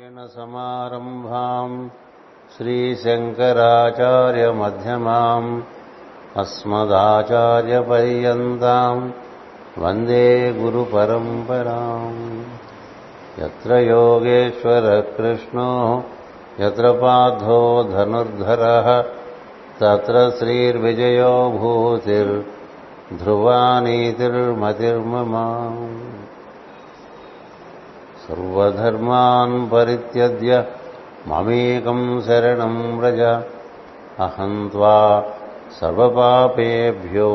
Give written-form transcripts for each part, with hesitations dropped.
రామాయణ సమారంభాం శ్రీ శంకరాచార్య మధ్యమాం అస్మదాచార్య పర్యంతం వందే గురు పరంపరాం యత్ర యోగేశ్వర కృష్ణో యత్ర పార్థో ధనుర్ధరః తత్ర శ్రీర్విజయో భూతిర్ ధ్రువా నీతిర్మతిర్మమ సర్వధర్మాన్ పరిత్యజ్య మమేకం శరణం వ్రజ అహం త్వా సర్వపాపేభ్యో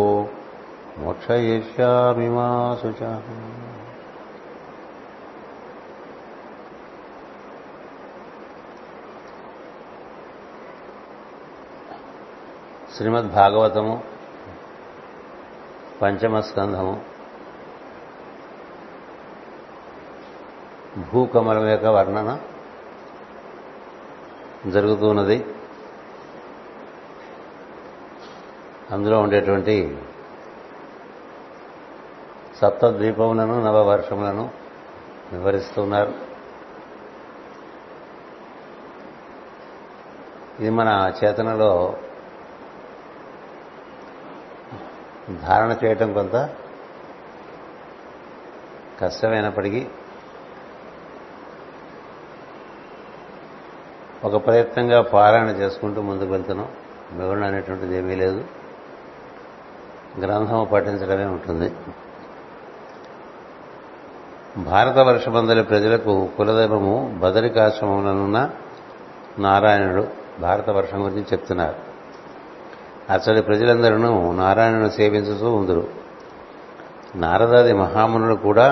మోక్షయిష్యామి మా శుచాః. శ్రీమద్ భాగవతము పంచమ స్కంధము భూకమలం యొక్క వర్ణన జరుగుతున్నది. అందులో ఉండేటువంటి సప్తద్వీపములను నవవర్షములను వివరిస్తున్నారు. ఇది మన చేతనలో ధారణ చేయటం కొంత కష్టమైనప్పటికీ ఒక ప్రయత్నంగా పారాయణ చేసుకుంటూ ముందుకు వెళ్తున్నాం. మిగులు అనేటువంటిది ఏమీ లేదు, గ్రంథము పఠించడమే ఉంటుంది. భారత వర్షమందలి ప్రజలకు కులదైవము బదరికాశ్రమములనున్న నారాయణుడు. భారత వర్షం గురించి చెప్తున్నారు. అతడి ప్రజలందరూ నారాయణను సేవించుతూ ఉందరు. నారదాది మహామునులు కూడా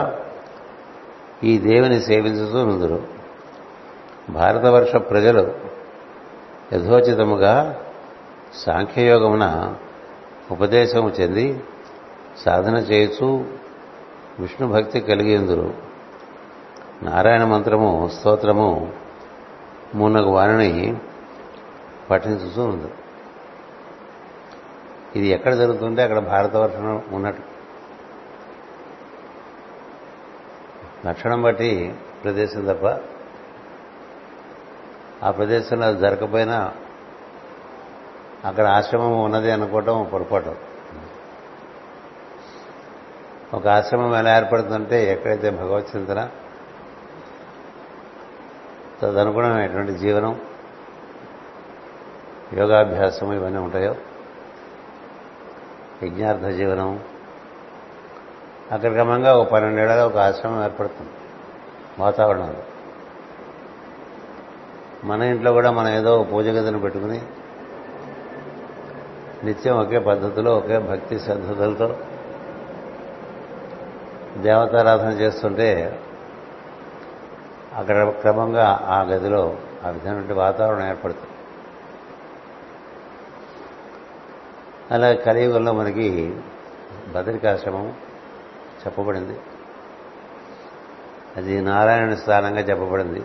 ఈ దేవిని సేవించుతూ ఉందరు. భారతవర్ష ప్రజలు యథోచితముగా సాంఖ్యయోగమున ఉపదేశము చెంది సాధన చేయుచు విష్ణు భక్తి కలిగి ఉందరు. నారాయణ మంత్రము స్తోత్రము మున్నగు వాణిని పఠించుతూ ఉందరు. ఇది ఎక్కడ జరుగుతుంటే అక్కడ భారతవర్షం ఉన్నట్టు లక్షణం బట్టి ప్రదేశం తప్ప ఆ ప్రదేశంలో జరగకపోయినా అక్కడ ఆశ్రమం ఉన్నది అనుకోవటం పొరపాటు. ఒక ఆశ్రమం ఎలా ఏర్పడుతుంటే ఎక్కడైతే భగవత్ చింతన తదనుగుణమైనటువంటి జీవనం యోగాభ్యాసం ఇవన్నీ ఉంటాయో యజ్ఞార్థ జీవనం అక్కడ క్రమంగా ఒక 12 ఏళ్లలో ఒక ఆశ్రమం ఏర్పడుతుంది వాతావరణంలో. మన ఇంట్లో కూడా మనం ఏదో పూజ గదిని పెట్టుకుని నిత్యం ఒకే పద్ధతిలో ఒకే భక్తి శ్రద్ధలతో దేవతారాధన చేస్తుంటే అక్కడ క్రమంగా ఆ గదిలో ఆ విధమైన వాతావరణం ఏర్పడుతుంది. అలా కలియుగంలో మనకి బదరికాశ్రమం చెప్పబడింది. అది నారాయణ స్థానంగా చెప్పబడింది.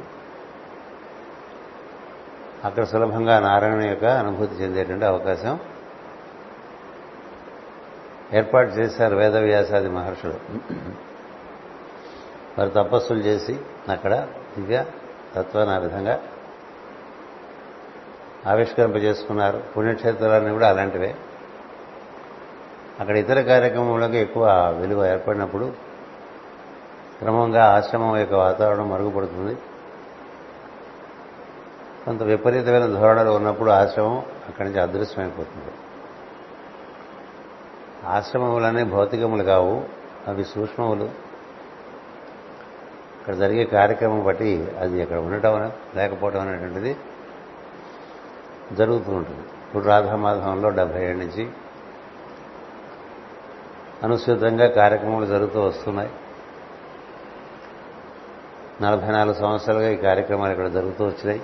అక్కడ సులభంగా నారాయణ యొక్క అనుభూతి చెందేటువంటి అవకాశం ఏర్పాటు చేశారు వేదవ్యాసాది మహర్షులు. వారు తపస్సులు చేసి అక్కడ దివ్య తత్వాన్ని ఆ విధంగా ఆవిష్కరింపజేసుకున్నారు. పుణ్యక్షేత్రాలన్నీ కూడా అలాంటివే. అక్కడ ఇతర కార్యక్రమంలోకి ఎక్కువ విలువ ఏర్పడినప్పుడు క్రమంగా ఆశ్రమం యొక్క వాతావరణం మరుగుపడుతుంది. కొంత విపరీతమైన ధోరణిలో ఉన్నప్పుడు ఆశ్రమం అక్కడి నుంచి అదృశ్యమైపోతుంది. ఆశ్రమములనే భౌతికములు కావు, అవి సూక్ష్మములు. ఇక్కడ జరిగే కార్యక్రమం బట్టి అది అక్కడ ఉండటం లేకపోవడం అనేటువంటిది జరుగుతూ ఉంటుంది. ఇప్పుడు రాధామాధవంలో 70 ఏళ్ళ నుంచి అనుసృతంగా కార్యక్రమాలు జరుగుతూ వస్తున్నాయి. 44 సంవత్సరాలుగా ఈ కార్యక్రమాలు ఇక్కడ జరుగుతూ వచ్చినాయి.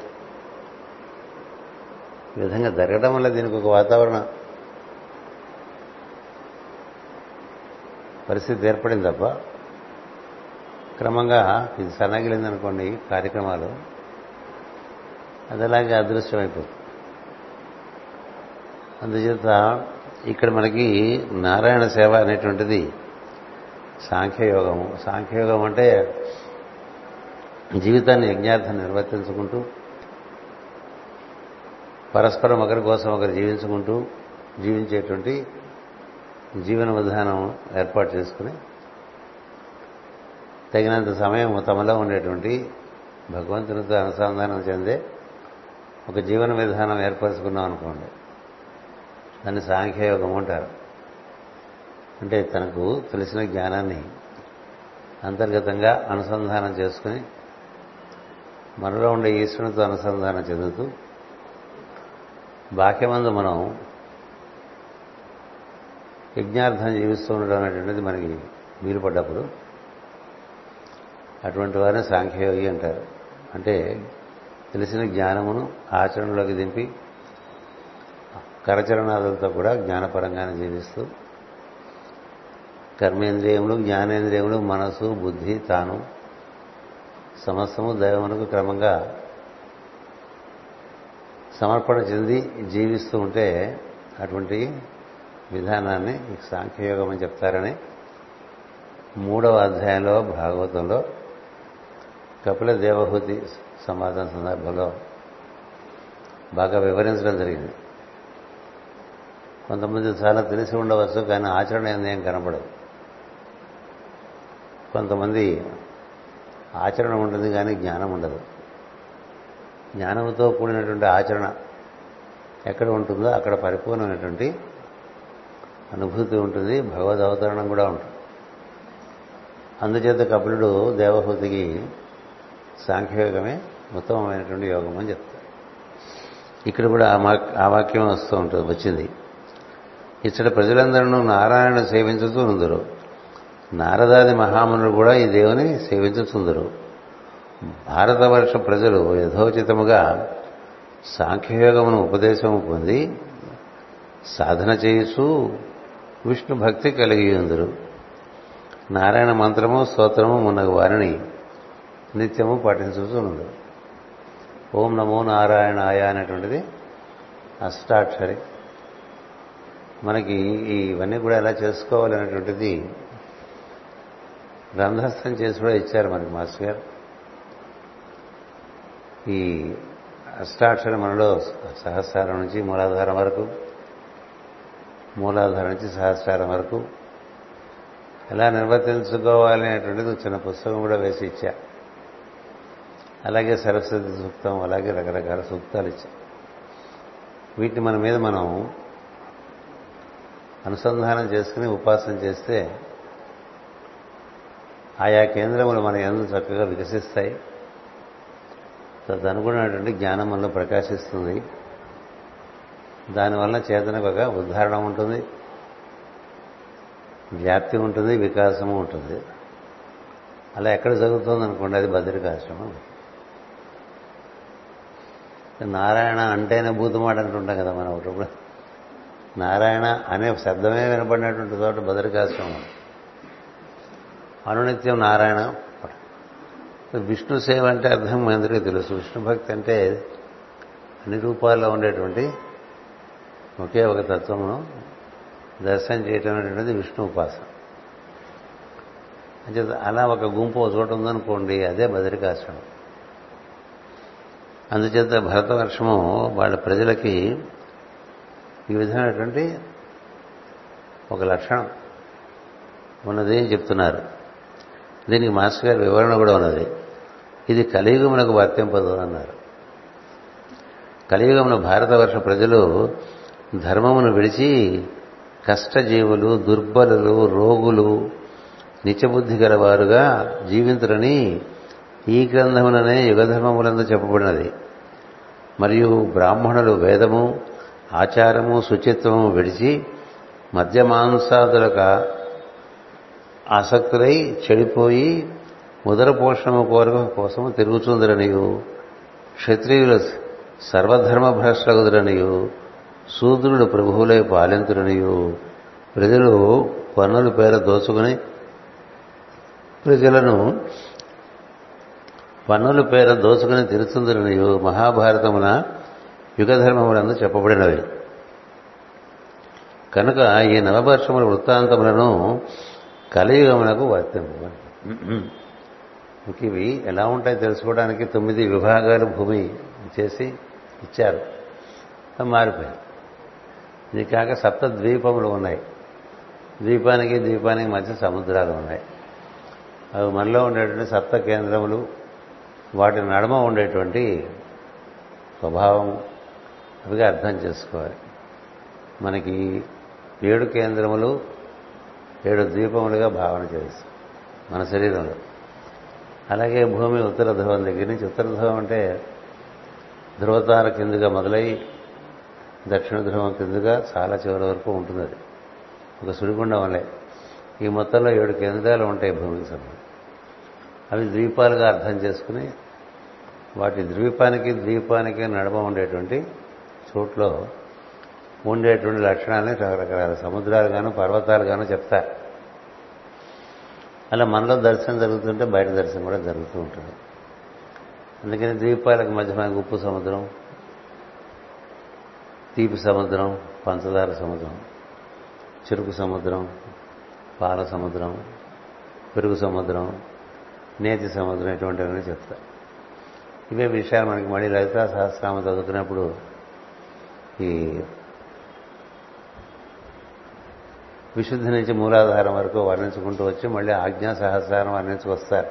ఈ విధంగా జరగడం వల్ల దీనికి ఒక వాతావరణ పరిస్థితి ఏర్పడింది తప్ప క్రమంగా ఇది సన్నగిలిందనుకోండి కార్యక్రమాలు అది అలాగే అదృశ్యమైపోతుంది. అందుచేత ఇక్కడ మనకి నారాయణ సేవ అనేటువంటిది సాంఖ్యయోగము. సాంఖ్యయోగం అంటే జీవితాన్ని యజ్ఞార్థం నిర్వర్తించుకుంటూ పరస్పరం ఒకరి కోసం ఒకరు జీవించుకుంటూ జీవించేటువంటి జీవన విధానం ఏర్పాటు చేసుకుని తగినంత సమయం తమలో ఉండేటువంటి భగవంతునితో అనుసంధానం చెందే ఒక జీవన విధానం ఏర్పరచుకున్నాం అనుకోండి, దాన్ని సాంఖ్యయోగం అంటారు. అంటే తనకు తెలిసిన జ్ఞానాన్ని అంతర్గతంగా అనుసంధానం చేసుకుని మనలో ఉండే ఈశ్వరునితో అనుసంధానం చెందుతూ బాక్యమందు మనం యజ్ఞార్థం జీవిస్తూ ఉండడం అనేటువంటిది మనకి వీలు పడ్డప్పుడు అటువంటి వారిని సాంఖ్యయోగి అంటారు. అంటే తెలిసిన జ్ఞానమును ఆచరణలోకి దింపి కరచరణాలతో కూడా జ్ఞానపరంగానే జీవిస్తూ కర్మేంద్రియములు, జ్ఞానేంద్రియములు, మనసు, బుద్ధి, తాను సమస్తము దైవమునకు క్రమంగా సమర్పణ చెంది జీవిస్తూ ఉంటే అటువంటి విధానాన్ని సాంఖ్యయోగం అని చెప్తారని 3వ అధ్యాయంలో భాగవతంలో కపిల దేవహూతి సంవాదం సందర్భంలో బాగా వివరించడం జరిగింది. కొంతమంది చాలా తెలిసి ఉండవచ్చు, కానీ ఆచరణ ఏం కనపడదు. కొంతమంది ఆచరణ ఉంటుంది కానీ జ్ఞానం ఉండదు. జ్ఞానంతో కూడినటువంటి ఆచరణ ఎక్కడ ఉంటుందో అక్కడ పరిపూర్ణమైనటువంటి అనుభూతి ఉంటుంది, భగవద్ అవతరణం కూడా ఉంటుంది. అందుచేత కపిలుడు దేవహూతికి సాంఖ్యయోగమే ఉత్తమమైనటువంటి యోగం అని చెప్తారు. ఇక్కడ కూడా ఆ వాక్యం వచ్చింది. ఇచ్చట ప్రజలందరూ నారాయణ సేవించుతూ ఉందరు, నారదాది మహామునులు కూడా ఈ దేవుని సేవించుతుందరు. భారతవర్ష ప్రజలు యథోచితముగా సాంఖ్యయోగమును ఉపదేశము పొంది సాధన చేయుచు విష్ణు భక్తి కలిగి ఉందరు. నారాయణ మంత్రము, స్తోత్రము మున్నగు వారిని నిత్యము పాటించుతున్నారు. ఓం నమో నారాయణాయ అనేటువంటిది అష్టాక్షరి. మనకి ఇవన్నీ కూడా ఎలా చేసుకోవాలనేటువంటిది గ్రంథస్థం చేసి కూడా ఇచ్చారు మనకి మాస్టర్ గారు. ఈ అష్టాక్షరి మనలో సహస్రారం నుంచి మూలాధారం వరకు, మూలాధారం నుంచి సహస్రారం వరకు ఎలా నిర్వర్తించుకోవాలి అనేటువంటిది చిన్న పుస్తకం కూడా వేసి ఇచ్చా. అలాగే సరస్వతి సూక్తం, అలాగే రకరకాల సూక్తాలు ఇచ్చా. వీటిని మన మీద మనం అనుసంధానం చేసుకుని ఉపాసన చేస్తే ఆయా కేంద్రములు మన యందు చక్కగా వికసిస్తాయి. తదనుగుణమైనటువంటి జ్ఞానం మనలో ప్రకాశిస్తుంది. దానివల్ల చేతనకు ఒక ఉద్ధారణ ఉంటుంది, వ్యాప్తి ఉంటుంది, వికాసము ఉంటుంది. అలా ఎక్కడ జరుగుతుందనుకోండి అది బద్రికాశ్రమం. నారాయణ అంటేనే భూతమాట అంటుంటాం కదా మనం ఒకప్పుడు. నారాయణ అనే శబ్దమే వినపడినటువంటి చోట బద్రికాశ్రమం. అనునిత్యం నారాయణ. విష్ణు సేవ అంటే అర్థం మన అందరికీ తెలుసు. విష్ణు భక్తి అంటే అన్ని రూపాల్లో ఉండేటువంటి ఒకే ఒక తత్వమును దర్శనం చేయటం అనేటువంటిది విష్ణు ఉపాసన. అంటే అలా ఒక గుంపు చోట ఉందనుకోండి అదే బద్రికాశ్రమం. అందుచేత భరతవర్షము వాళ్ళ ప్రజలకి ఈ విధమైనటువంటి ఒక లక్షణం ఉన్నది అని చెప్తున్నారు. దీనికి మాస్టర్ గారి వివరణ కూడా ఉన్నది. ఇది కలియుగమునకు వర్తింపదు అన్నారు. కలియుగమున భారతవర్ష ప్రజలు ధర్మమును విడిచి కష్టజీవులు, దుర్బలులు, రోగులు, నిత్యబుద్ధి గలవారుగా జీవింతులని ఈ గ్రంథములనే యుగధర్మములందు చెప్పబడినది. మరియు బ్రాహ్మణులు వేదము, ఆచారము, శుచిత్వము విడిచి మద్యమాంసాదులక ఆసక్తులై చెడిపోయి ఉదర పోషణము కోరిక కోసము తిరుగుచుందరనియు, క్షత్రియులు సర్వధర్మ భ్రష్టులగుదురనియు, శూద్రుడు ప్రభువులై పాలింతురనియు, ప్రజలు పన్నుల పేర దోచుకుని తిరుచుందరనియు మహాభారతమున యుగధర్మములందు చెప్పబడినవి. కనుక ఈ నవవర్షముల వృత్తాంతములను కలియుగమునకు వర్తింపు. ఇవి ఎలా ఉంటాయి తెలుసుకోవడానికి 9 విభాగాలు భూమి చేసి ఇచ్చారు. మారిపోయాయి. ఇది కాక 7 ద్వీపములు ఉన్నాయి. ద్వీపానికి మధ్య సముద్రాలు ఉన్నాయి. అవి మనలో ఉండేటువంటి 7 కేంద్రములు, వాటి నడుమ ఉండేటువంటి స్వభావం అవిగా అర్థం చేసుకోవాలి. మనకి 7 కేంద్రములు 7 ద్వీపములుగా భావన చేస్తాం మన శరీరంలో. అలాగే భూమి ఉత్తర ధ్రువం దగ్గర నుంచి, ఉత్తర ధ్రువం అంటే ధ్రువతార కిందుగా మొదలై దక్షిణ ధ్రువం కిందుగా చాలా చివరి వరకు ఉంటుంది. అది ఒక సుడిగుండం వల్లే. ఈ మొత్తంలో 7 కేంద్రాలు ఉంటాయి భూమికి సంబంధించి. అవి ద్వీపాలుగా అర్థం చేసుకుని వాటి ద్వీపానికి నడుమ ఉండేటువంటి చోట్లో ఉండేటువంటి లక్షణాలని రకరకాల సముద్రాలుగాను పర్వతాలుగాను చెప్తారు. అలా మనలో దర్శనం జరుగుతుంటే బయట దర్శనం కూడా జరుగుతూ ఉంటుంది. అందుకని ద్వీపాలకు మధ్య మనకి ఉప్పు సముద్రం, తీపి సముద్రం, పంచదార సముద్రం, చెరుకు సముద్రం, పాల సముద్రం, పెరుగు సముద్రం, నేతి సముద్రం ఇటువంటివన్నీ చెప్తారు. ఇవే విషయాలు మనకి మళ్ళీ లలితా సహస్రనామ చదువుకున్నప్పుడు ఈ విశుద్ధి నుంచి మూలాధారం వరకు వర్ణించుకుంటూ వచ్చి మళ్ళీ ఆజ్ఞా సహస్రారం వర్ణించుకొస్తారు.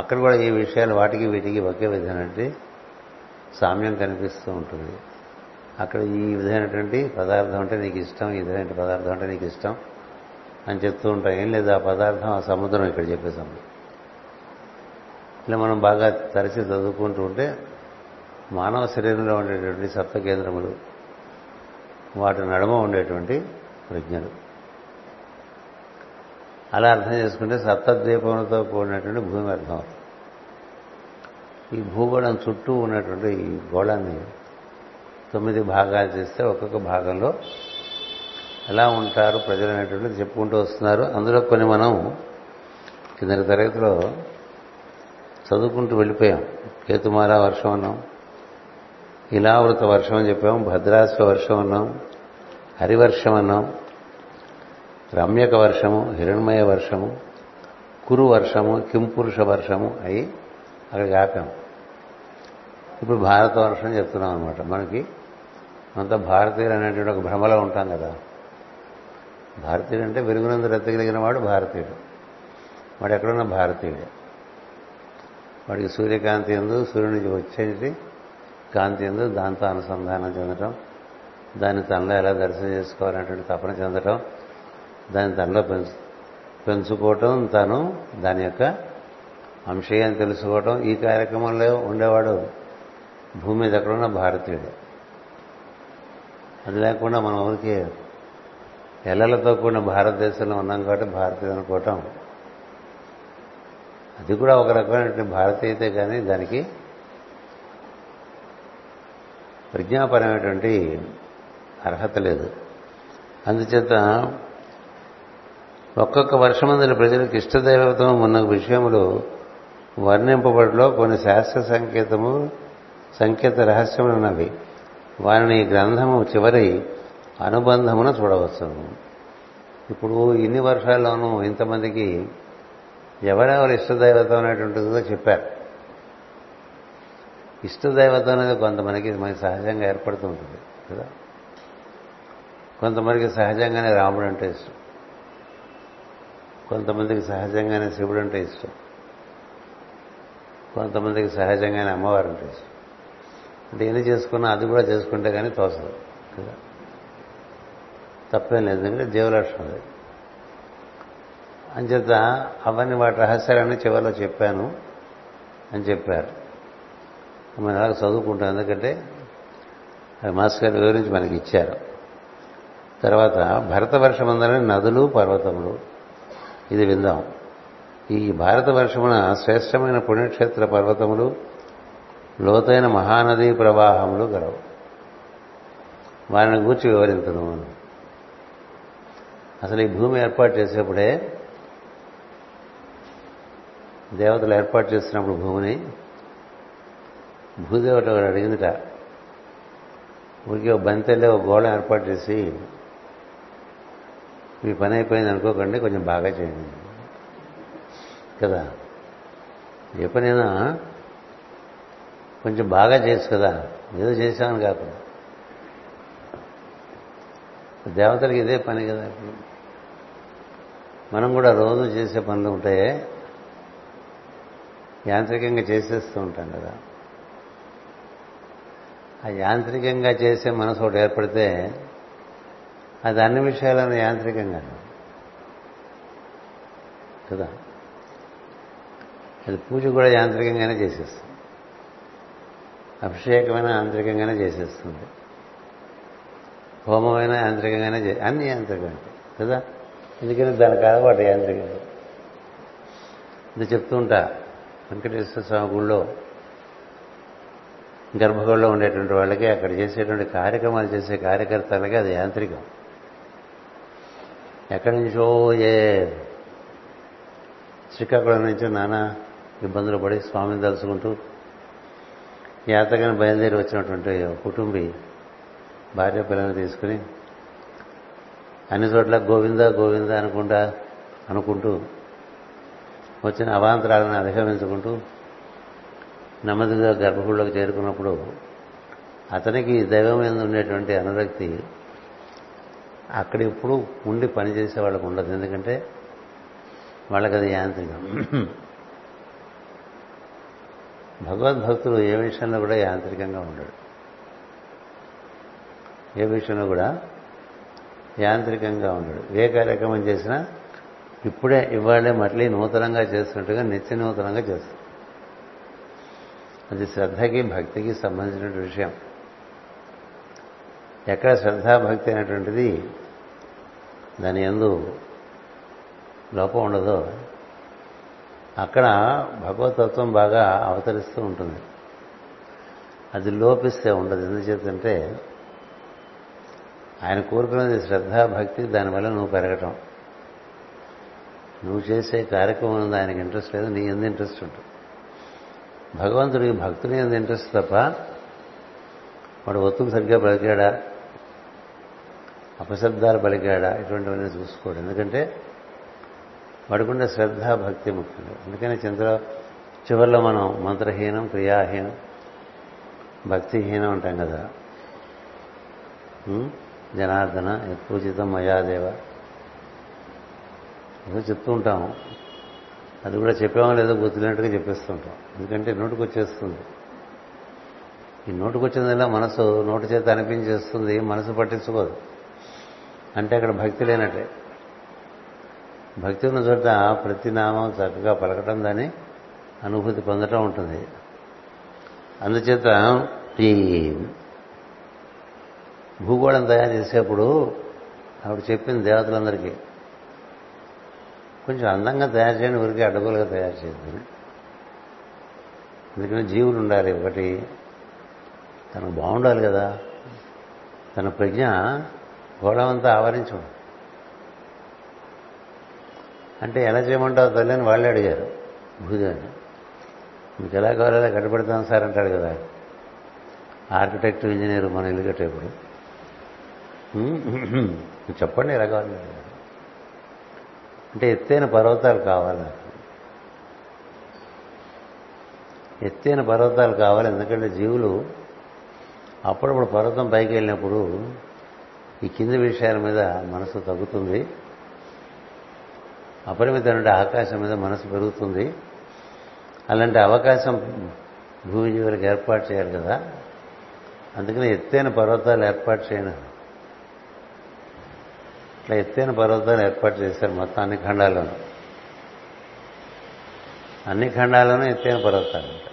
అక్కడ కూడా ఈ విషయాలు వాటికి వీటికి ఒకే విధమైనటువంటి సామ్యం కనిపిస్తూ ఉంటుంది. అక్కడ ఈ విధమైనటువంటి పదార్థం అంటే నీకు ఇష్టం, ఈ విధమైన పదార్థం అంటే నీకు ఇష్టం అని చెప్తూ ఉంటాం. ఏం లేదు, ఆ పదార్థం ఆ సముద్రం ఇక్కడ చెప్పేసాం. ఇలా మనం బాగా తరచి చదువుకుంటూ ఉంటే మానవ శరీరంలో ఉండేటువంటి 7 కేంద్రములు, వాటి నడుమ ఉండేటువంటి ప్రజ్ఞలు అలా అర్థం చేసుకుంటే 7 ద్వీపములతో కూడినటువంటి భూమి అర్థం అవుతుంది. ఈ భూగోళం చుట్టూ ఉన్నటువంటి ఈ గోళాన్ని 9 భాగాలు చేస్తే ఒక్కొక్క భాగంలో ఎలా ఉంటారు ప్రజలు అనేటువంటిది చెప్పుకుంటూ వస్తున్నారు. అందులో కొన్ని మనం కింద తరగతిలో చదువుకుంటూ వెళ్ళిపోయాం. కేతుమాల వర్షం అన్నాం, ఇలావృత వర్షం అని చెప్పాం, భద్రాసుర వర్షం అన్నాం, హరివర్షం అన్నాం, రమ్యక వర్షము, హిరణ్మయ వర్షము, కురు వర్షము, కింపురుష వర్షము అయి అక్కడికి ఆపాం. ఇప్పుడు భారత వర్షం చెప్తున్నాం అనమాట. మనకి అంతా భారతీయులు అనేటువంటి ఒక భ్రమలో ఉంటాం కదా. భారతీయుడు అంటే వెలుగునందు రెత్తగలిగిన వాడు భారతీయుడు. వాడు ఎక్కడున్న భారతీయుడే. వాడికి సూర్యకాంతి ఎందు, సూర్యుడి నుంచి వచ్చేటి కాంతి ఎందు దాంతో అనుసంధానం చెందటం, దాన్ని తనలో ఎలా దర్శనం చేసుకోవాలనేటువంటి తపన చెందటం, దాన్ని తనలో పెంచుకోవటం, తను దాని యొక్క అంశయాన్ని తెలుసుకోవటం, ఈ కార్యక్రమంలో ఉండేవాడు భూమి మీద ఎక్కడున్న భారతీయుడు. అది లేకుండా మనం ఊరికి ఎల్లలతో కూడిన భారతదేశంలో ఉన్నాం కాబట్టి భారతీయులు అనుకోవటం అది కూడా ఒక రకమైనటువంటి భారతీయతే కానీ దానికి ప్రజ్ఞాపరమైనటువంటి అర్హత లేదు. అందుచేత ఒక్కొక్క వర్షమందుల ప్రజలకు ఇష్టదైవత్వం ఉన్న విషయంలో వర్ణింపబడిలో కొన్ని శాస్త్ర సంకేత రహస్యములు ఉన్నవి. వారిని ఈ గ్రంథము చివరి అనుబంధమున చూడవచ్చు. ఇప్పుడు ఇన్ని వర్షాల్లోనూ ఇంతమందికి ఎవరెవరు ఇష్టదైవతం అనేటువంటిదో చెప్పారు. ఇష్టదైవతం అనేది కొంతమందికి మనకి సహజంగా ఏర్పడుతూ ఉంటుంది కదా. కొంతమందికి సహజంగానే రాముడు అంటే ఇష్టం, కొంతమందికి సహజంగానే శివుడు అంటే ఇష్టం, కొంతమందికి సహజంగానే అమ్మవారు అంటే ఇష్టం. అంటే ఎన్ని చేసుకున్నా అది కూడా చేసుకుంటే కానీ తోసదు కదా. తప్పేం లేదు, ఎందుకంటే జీవలక్షణం లేదు. అంచేత అవన్నీ వాటి రహస్యాలన్నీ చివరిలో చెప్పాను అని చెప్పారు. మనం అలాగే చదువుకుంటాం, ఎందుకంటే అది మాస్ గారి వివరించి మనకి ఇచ్చారు. తర్వాత భరత వర్షమందరని నదులు పర్వతములు ఇది విందాం. ఈ భారత వర్షమున శ్రేష్టమైన పుణ్యక్షేత్ర పర్వతములు, లోతైన మహానదీ ప్రవాహములు గలవు. వారిని గూర్చి వివరించను. అసలు ఈ భూమి ఏర్పాటు చేసేప్పుడే దేవతలు ఏర్పాటు చేసినప్పుడు భూమిని భూదేవత అడిగిందిట, ఊరికి ఒక బంతెళ్ళే ఒక గోళం ఏర్పాటు చేసి మీ పని అయిపోయింది అనుకోకండి, కొంచెం బాగా చేయండి కదా. ఏ పనైనా కొంచెం బాగా చేయొచ్చు కదా, ఏదో చేశామని కాకుండా. దేవతలకి ఇదే పని కదా. మనం కూడా రోజు చేసే పనులు ఉంటాయే, యాంత్రికంగా చేసేస్తూ ఉంటాం కదా. ఆ యాంత్రికంగా చేసే మనసు ఒకటి ఏర్పడితే అది అన్ని విషయాలను యాంత్రికంగా కదా. అది పూజ కూడా యాంత్రికంగానే చేసేస్తుంది, అభిషేకమైన యాంత్రికంగానే చేసేస్తుంది, హోమమైన యాంత్రికంగానే అన్ని యాంత్రికమే కదా. ఎందుకంటే దానికి అలవాటు యాంత్రికంగా. ఇది చెప్తూ ఉంటా, వెంకటేశ్వర స్వామి గుళ్ళో గర్భగుడిలో ఉండేటువంటి వాళ్ళకి అక్కడ చేసేటువంటి కార్యక్రమాలు చేసే కార్యకర్తలకి అది యాంత్రికం. ఎక్కడి నుంచో ఏ శ్రీకాకుళం నుంచి నానా ఇబ్బందులు పడి స్వామిని తలుచుకుంటూ యాతకని బయలుదేరి వచ్చినటువంటి కుటుంబీ భార్య పిల్లల్ని తీసుకుని అన్ని చోట్ల గోవింద గోవింద అనుకుంటూ వచ్చిన అవాంతరాలను అధిగమించుకుంటూ నెమ్మదిగా గర్భగుడిలోకి చేరుకున్నప్పుడు అతనికి దైవం మీద ఉండేటువంటి అనురక్తి అక్కడ ఎప్పుడూ ఉండి పనిచేసే వాళ్ళకు ఉండదు. ఎందుకంటే వాళ్ళకి అది యాంత్రికం. భగవద్భక్తులు ఏ విషయంలో కూడా యాంత్రికంగా ఉండడు, ఏ విషయంలో కూడా యాంత్రికంగా ఉండడు. ఏ కార్యక్రమం చేసినా ఇప్పుడే ఇవాళే మళ్ళీ నూతనంగా చేస్తున్నట్టుగా నిత్య నూతనంగా చేస్తాం. అది శ్రద్ధకి భక్తికి సంబంధించిన విషయం. ఎక్కడ శ్రద్ధాభక్తి అనేటువంటిది దాని యందు లోపం ఉండదో అక్కడ భగవతత్వం బాగా అవతరిస్తూ ఉంటుంది, అది లోపిస్తే ఉండదు. ఎందుచేతంటే ఆయన కోరుకున్నది శ్రద్ధాభక్తి, దానివల్ల నువ్వు పెరగటం. నువ్వు చేసే కార్యక్రమం ఆయనకి ఇంట్రెస్ట్ లేదు, నీ ఎందు ఇంట్రెస్ట్ ఉంటుంది. భగవంతుడికి భక్తుని ఎందు ఇంట్రెస్ట్ తప్ప వాడు ఒత్తుకు సరిగ్గా పలికాడా, అపశబ్దాలు పలికాడా, ఇటువంటివన్నీ చూసుకోడు. ఎందుకంటే వాడుకుంటే శ్రద్ధ భక్తి ముఖ్యం. అందుకని చివరిలో మనం మంత్రహీనం, క్రియాహీనం, భక్తిహీనం అంటాం కదా. జనార్దన పూజితం మయాదేవ ఏదో చెప్తూ ఉంటాం, అది కూడా చెప్పామో లేదో గుర్తులేనట్టుగా చెప్పేస్తుంటాం. ఎందుకంటే నోటికి వచ్చేస్తుంది. ఈ నోటికి వచ్చిందల్లా మనసు నోటి చేత అనిపించేస్తుంది, మనసు పట్టించుకోదు. అంటే అక్కడ భక్తి లేనట్టే. భక్తి ఉన్న చోట ప్రతి నామం చక్కగా పలకటం, దాన్ని అనుభూతి పొందటం ఉంటుంది. అందుచేత ఈ భూగోళం తయారు చేసేప్పుడు ఆవిడ చెప్పింది దేవతలందరికీ కొంచెం అందంగా తయారు చేయని, ఊరికి అడ్డగోలుగా తయారు చేద్దాం. ఎందుకంటే జీవులు ఉండాలి, ఒకటి తనకు బాగుండాలి కదా. తన ప్రజ్ఞ గోళమంతా ఆవరించు అంటే ఎలా చేయమంటావు తల్లి అని వాళ్ళే అడిగారు భూదేవిని. మీకు ఎలా కావాలో కట్టబెడతాను సార్ అంటాడు కదా ఆర్కిటెక్ట్ ఇంజనీర్ మన ఇల్లు కట్టేప్పుడు. చెప్పండి ఎలా కావాలి అంటే ఎత్తైన పర్వతాలు కావాలి, ఎత్తైన పర్వతాలు కావాలి. ఎందుకంటే జీవులు అప్పుడప్పుడు పర్వతం పైకి వెళ్ళినప్పుడు ఈ కింది విషయాల మీద మనసు తగ్గుతుంది, అపరిమితమైన ఆకాశం మీద మనసు పెరుగుతుంది. అలాంటి అవకాశం భూమి జీవులకు ఏర్పాటు చేయాలి కదా. అందుకని ఎత్తైన పర్వతాలు ఏర్పాటు చేయను. ఇట్లా ఎత్తైన పర్వతాలు ఏర్పాటు చేశారు మొత్తం అన్ని ఖండాల్లోనూ. అన్ని ఖండాల్లోనూ ఎత్తైన పర్వతాలు ఉంటాయి.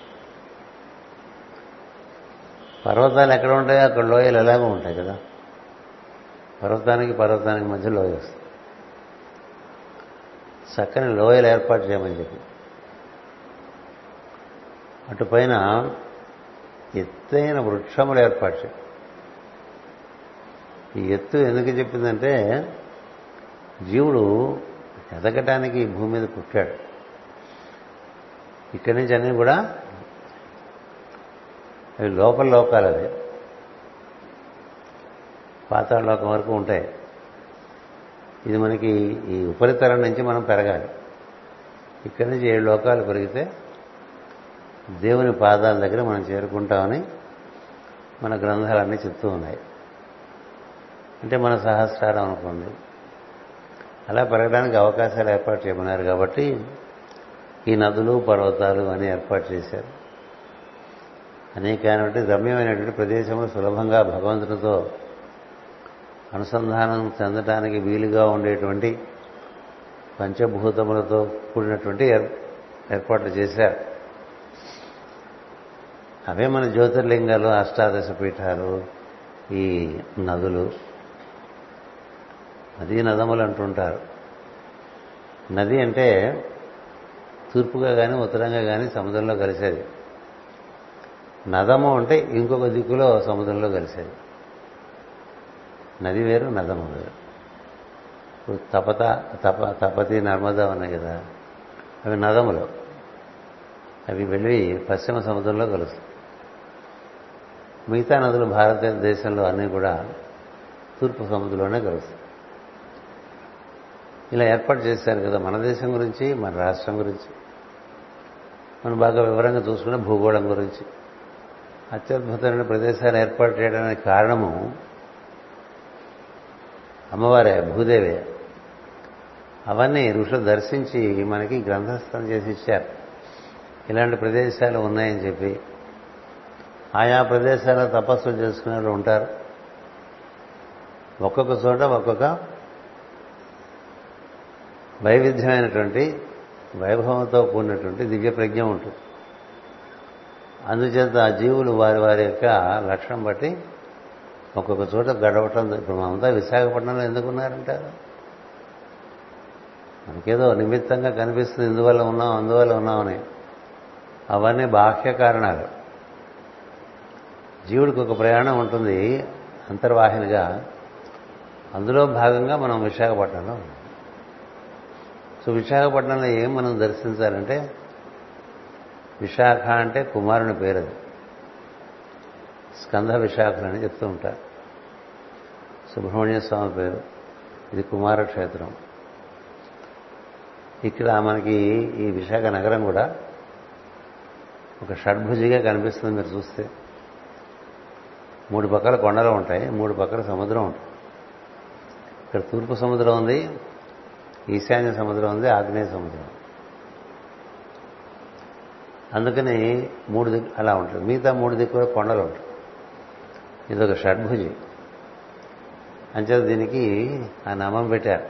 పర్వతాలు ఎక్కడ ఉంటాయో అక్కడ లోయలు ఎలాగో ఉంటాయి కదా. పర్వతానికి పర్వతానికి మధ్య లోయ వస్తుంది. చక్కని లోయలు ఏర్పాటు చేయమని చెప్పి అటుపైన ఎత్తైన వృక్షములు ఏర్పాటు చేయ. ఈ ఎత్తు ఎందుకు చెప్పిందంటే జీవుడు ఎదగటానికి ఈ భూమి మీద పుట్టాడు. ఇక్కడి నుంచి అన్నీ కూడా అవి లోపల లోకాలు, అవి పాతాళ లోకం వరకు ఉంటాయి. ఇది మనకి ఈ ఉపరితలం నుంచి మనం పెరగాలి. ఇక్కడి నుంచి 7 లోకాలు పెరిగితే దేవుని పాదాల దగ్గర మనం చేరుకుంటామని మన గ్రంథాలన్నీ చెప్తూ ఉన్నాయి. అంటే మన సహస్రారం అనుకోండి, అలా పెరగడానికి అవకాశాలు ఏర్పాటు చేయమన్నారు కాబట్టి ఈ నదులు పర్వతాలు అని ఏర్పాటు చేశారు. అనేకమైనటువంటి రమ్యమైనటువంటి ప్రదేశంలో సులభంగా భగవంతునితో అనుసంధానం చెందటానికి వీలుగా ఉండేటువంటి పంచభూతములతో కూడినటువంటి ఏర్పాట్లు చేశారు. అవే మన జ్యోతిర్లింగాలు, అష్టాదశ పీఠాలు, ఈ నదులు, నదీ నదములు అంటుంటారు. నది అంటే తూర్పుగా కానీ ఉత్తరంగా కానీ సముద్రంలో కలిసేది, నదము అంటే ఇంకొక దిక్కులో సముద్రంలో కలిసేది. నది వేరు, నదము వేరు. ఇప్పుడు తపతి, నర్మదా ఉన్నాయి కదా, అవి నదములు. అవి వెళ్ళి పశ్చిమ సముద్రంలో కలుస్తాయి. మిగతా నదులు భారతదేశంలో అన్నీ కూడా తూర్పు సముద్రంలోనే కలుస్తాయి. ఇలా ఏర్పాటు చేశారు కదా. మన దేశం గురించి, మన రాష్ట్రం గురించి మనం బాగా వివరంగా చూసుకున్న భూగోళం గురించి అత్యద్భుతమైన ప్రదేశాలు ఏర్పాటు చేయడానికి కారణము అమ్మవారే, భూదేవే. అవన్నీ ఋషులు దర్శించి మనకి గ్రంథస్థం చేసి ఇచ్చారు. ఇలాంటి ప్రదేశాలు ఉన్నాయని చెప్పి ఆయా ప్రదేశాల్లో తపస్సులు చేసుకునే వాళ్ళు ఉంటారు. ఒక్కొక్క చోట ఒక్కొక్క వైవిధ్యమైనటువంటి వైభవంతో కూడినటువంటి దివ్యప్రజ్ఞ ఉంటుంది. అందుచేత ఆ జీవులు వారి వారి యొక్క లక్షణం బట్టి ఒక్కొక్క చోట గడవటం. ఇప్పుడు మనంతా విశాఖపట్నంలో ఎందుకున్నారంటారు? మనకేదో నిమిత్తంగా కనిపిస్తుంది, ఇందువల్ల ఉన్నాం అందువల్ల ఉన్నామని. అవన్నీ బాహ్య కారణాలు. జీవుడికి ఒక ప్రయాణం ఉంటుంది అంతర్వాహినిగా, అందులో భాగంగా మనం విశాఖపట్నంలో ఉన్నాం. సో విశాఖపట్నంలో ఏం మనం దర్శించాలంటే, విశాఖ అంటే కుమారుని పేరు, అది స్కంద విశాఖలని చెప్తూ ఉంటారు. సుబ్రహ్మణ్య స్వామి పేరు, ఇది కుమారక్షేత్రం. ఇక్కడ మనకి ఈ విశాఖ నగరం కూడా ఒక షడ్భుజిగా కనిపిస్తుంది. మీరు చూస్తే 3 పక్కల కొండలు ఉంటాయి, 3 పక్కల సముద్రం ఉంటుంది. ఇక్కడ తూర్పు సముద్రం ఉంది, ఈశాన్య సముద్రం ఉంది, ఆగ్నేయ సముద్రం. అందుకని 3 దిక్కు అలా ఉంటుంది, మిగతా 3 దిక్కుల కొండలు ఉంటాయి. ఇది ఒక షడ్భుజి అంచే దీనికి ఆ నామం పెట్టారు.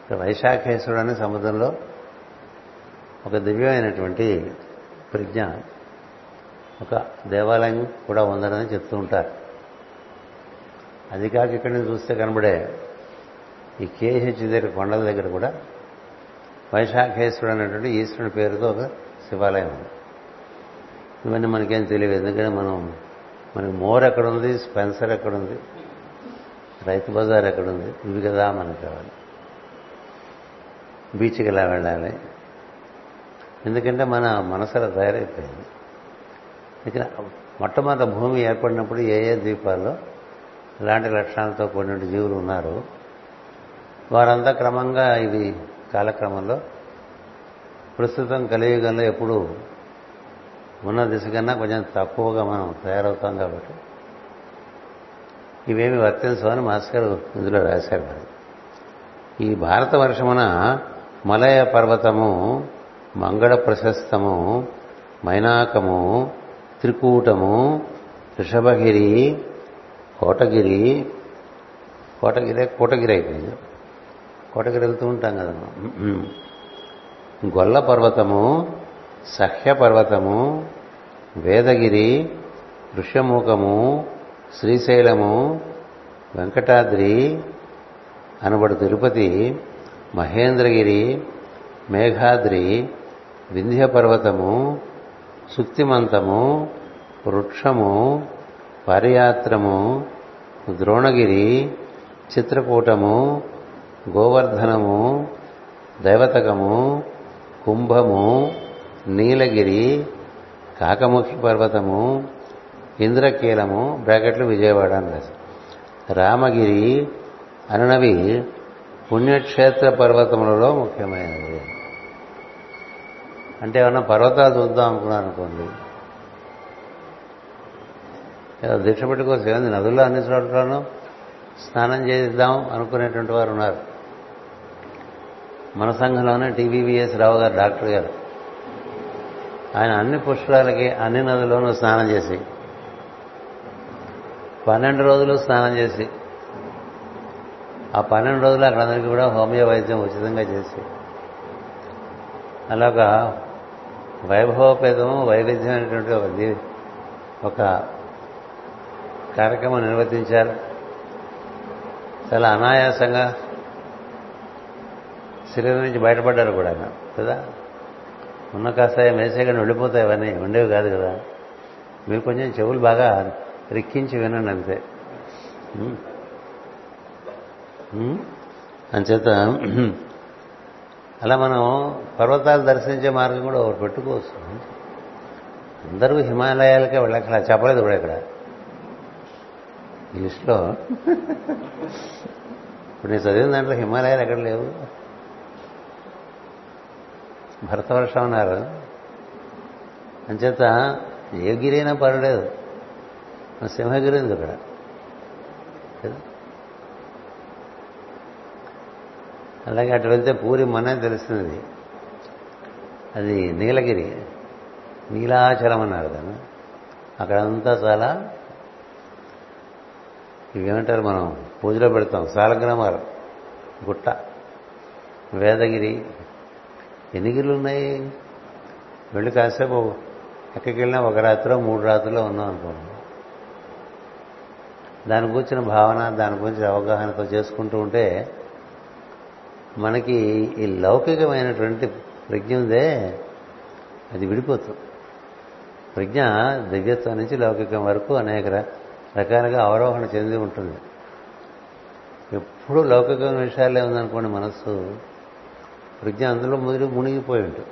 ఇక్కడ వైశాఖేశ్వరుడు అనే సముద్రంలో ఒక దివ్యమైనటువంటి ప్రజ్ఞ, ఒక దేవాలయం కూడా ఉందని చెప్తూ ఉంటారు. అది కాక ఇక్కడి నుంచి చూస్తే కనబడే ఈ కేహెచ్ దగ్గర కొండల దగ్గర కూడా వైశాఖేశ్వరుడు అనేటువంటి ఈశ్వరుని పేరుతో ఒక శివాలయం ఉంది. ఇవన్నీ మనకేం తెలియదు, ఎందుకంటే మనకి మోర్ ఎక్కడుంది, స్పెన్సర్ ఎక్కడుంది, రైతు బజార్ ఎక్కడుంది, ఇవి కదా మనకు కావాలి. బీచ్కి ఎలా వెళ్ళాలి, ఎందుకంటే మన మనసులో తయారైపోయింది. ఇక్కడ మొట్టమొదటి భూమి ఏర్పడినప్పుడు ఏ ఏ ద్వీపాల్లో ఇలాంటి లక్షణాలతో కూడిన జీవులు ఉన్నారు, వారంతా క్రమంగా ఇవి కాలక్రమంలో ప్రస్తుతం కలియుగంలో ఎప్పుడు ఉన్న దిశ కన్నా కొంచెం తక్కువగా మనం తయారవుతాం కాబట్టి ఇవేమి వర్తించమని మాస్టర్ ఇందులో రాశారు. ఈ భారత వర్షమున మలయ పర్వతము, మంగళ ప్రశస్తము, మైనాకము, త్రికూటము, రిషభగిరి, కోటగిరి. కోటగిరి అయిపోయింది, కోటగిరి వెళ్తూ ఉంటాం కదా. గొల్ల పర్వతము, సహ్య పర్వతము, వేదగిరి, ఋష్యమూకము, శ్రీశైలము, వెంకటాద్రి అనబడు తిరుపతి, మహేంద్రగిరి, మేఘాద్రి, వింధ్య పర్వతము, శుక్తిమంతము, వృక్షము, పరియాత్రము, ద్రోణగిరి, చిత్రకూటము, గోవర్ధనము, దైవతకము, కుంభము, నీలగిరి, కాకముఖి పర్వతము, ఇంద్రకీలము బ్రాకెట్లు విజయవాడ అని రాశారు. రామగిరి అనునవి పుణ్యక్షేత్ర పర్వతములలో ముఖ్యమైనవి. అంటే ఏమన్నా పర్వతాలు చూద్దాం అనుకున్నాను అనుకోండి, దీక్ష పెట్టుకోవచ్చు కదా, నదుల్లో అన్ని చోట్లను స్నానం చేద్దాం అనుకునేటువంటి వారు ఉన్నారు. మన సంఘంలోనే టీబీబీఎస్ రావు గారు, డాక్టర్ గారు, ఆయన అన్ని పుష్కరాలకి అన్ని నదుల్లోనూ స్నానం చేసి 12 రోజులు స్నానం చేసి, ఆ 12 రోజులు అక్కడ అందరికీ కూడా హోమియో వైద్యం ఉచితంగా చేసి, అలాగా వైభవపేతము వైవిధ్యమైనటువంటి ఒక కార్యక్రమం నిర్వర్తించారు. చాలా అనాయాసంగా శరీరం నుంచి బయటపడ్డారు కూడా ఆయన కదా. ఉన్న కాసాయం వేసేయకుండా వెళ్ళిపోతాయి, అవన్నీ ఉండేవి కాదు కదా. మీరు కొంచెం చెవులు బాగా రిక్కించి వినండి అంతే. అంచేత అలా మనం పర్వతాలు దర్శించే మార్గం కూడా ఒకటి పెట్టుకోవచ్చు. అందరూ హిమాలయాలకే వెళ్ళక్కడ చెప్పలేదు కూడా. ఇక్కడ ఈ లిస్టులో ఇప్పుడు నేను చదివిన దాంట్లో హిమాలయాలు ఎక్కడ లేవు. భరత వర్ష ఉన్నారు. అంచేత ఏ గిరి అయినా పర్వాలేదు, సింహగిరి ఉంది ఇక్కడ. అలాగే అటు వెళ్తే పూరి మనే తెలుస్తుంది, అది నీలగిరి, నీలాచలం అన్నారు దాన్ని. అక్కడంతా చాలా ఇవేమంటారు, మనం పూజలో పెడతాం సాలగ్రామాలు, గుట్ట, వేదగిరి, ఎన్ని గిరులు ఉన్నాయి. వెళ్ళి కాసేపు ఎక్కడికి వెళ్ళినా ఒక రాత్రిలో 3 రాత్రుల్లో ఉన్నాం అనుకోండి. దాని గురించిన భావన, దాని గురించి అవగాహనతో చేసుకుంటూ ఉంటే మనకి ఈ లౌకికమైనటువంటి ప్రజ్ఞ ఉందే అది విడిపోతుంది. ప్రజ్ఞ దివ్యత్వం నుంచి లౌకికం వరకు అనేక రకాలుగా అవరోహణ చెంది ఉంటుంది. ఎప్పుడూ లౌకికమైన విషయాలే ఉందనుకోండి మనస్సు, ప్రజ్ఞ అందులో మొదలు మునిగిపోయి ఉంటుంది.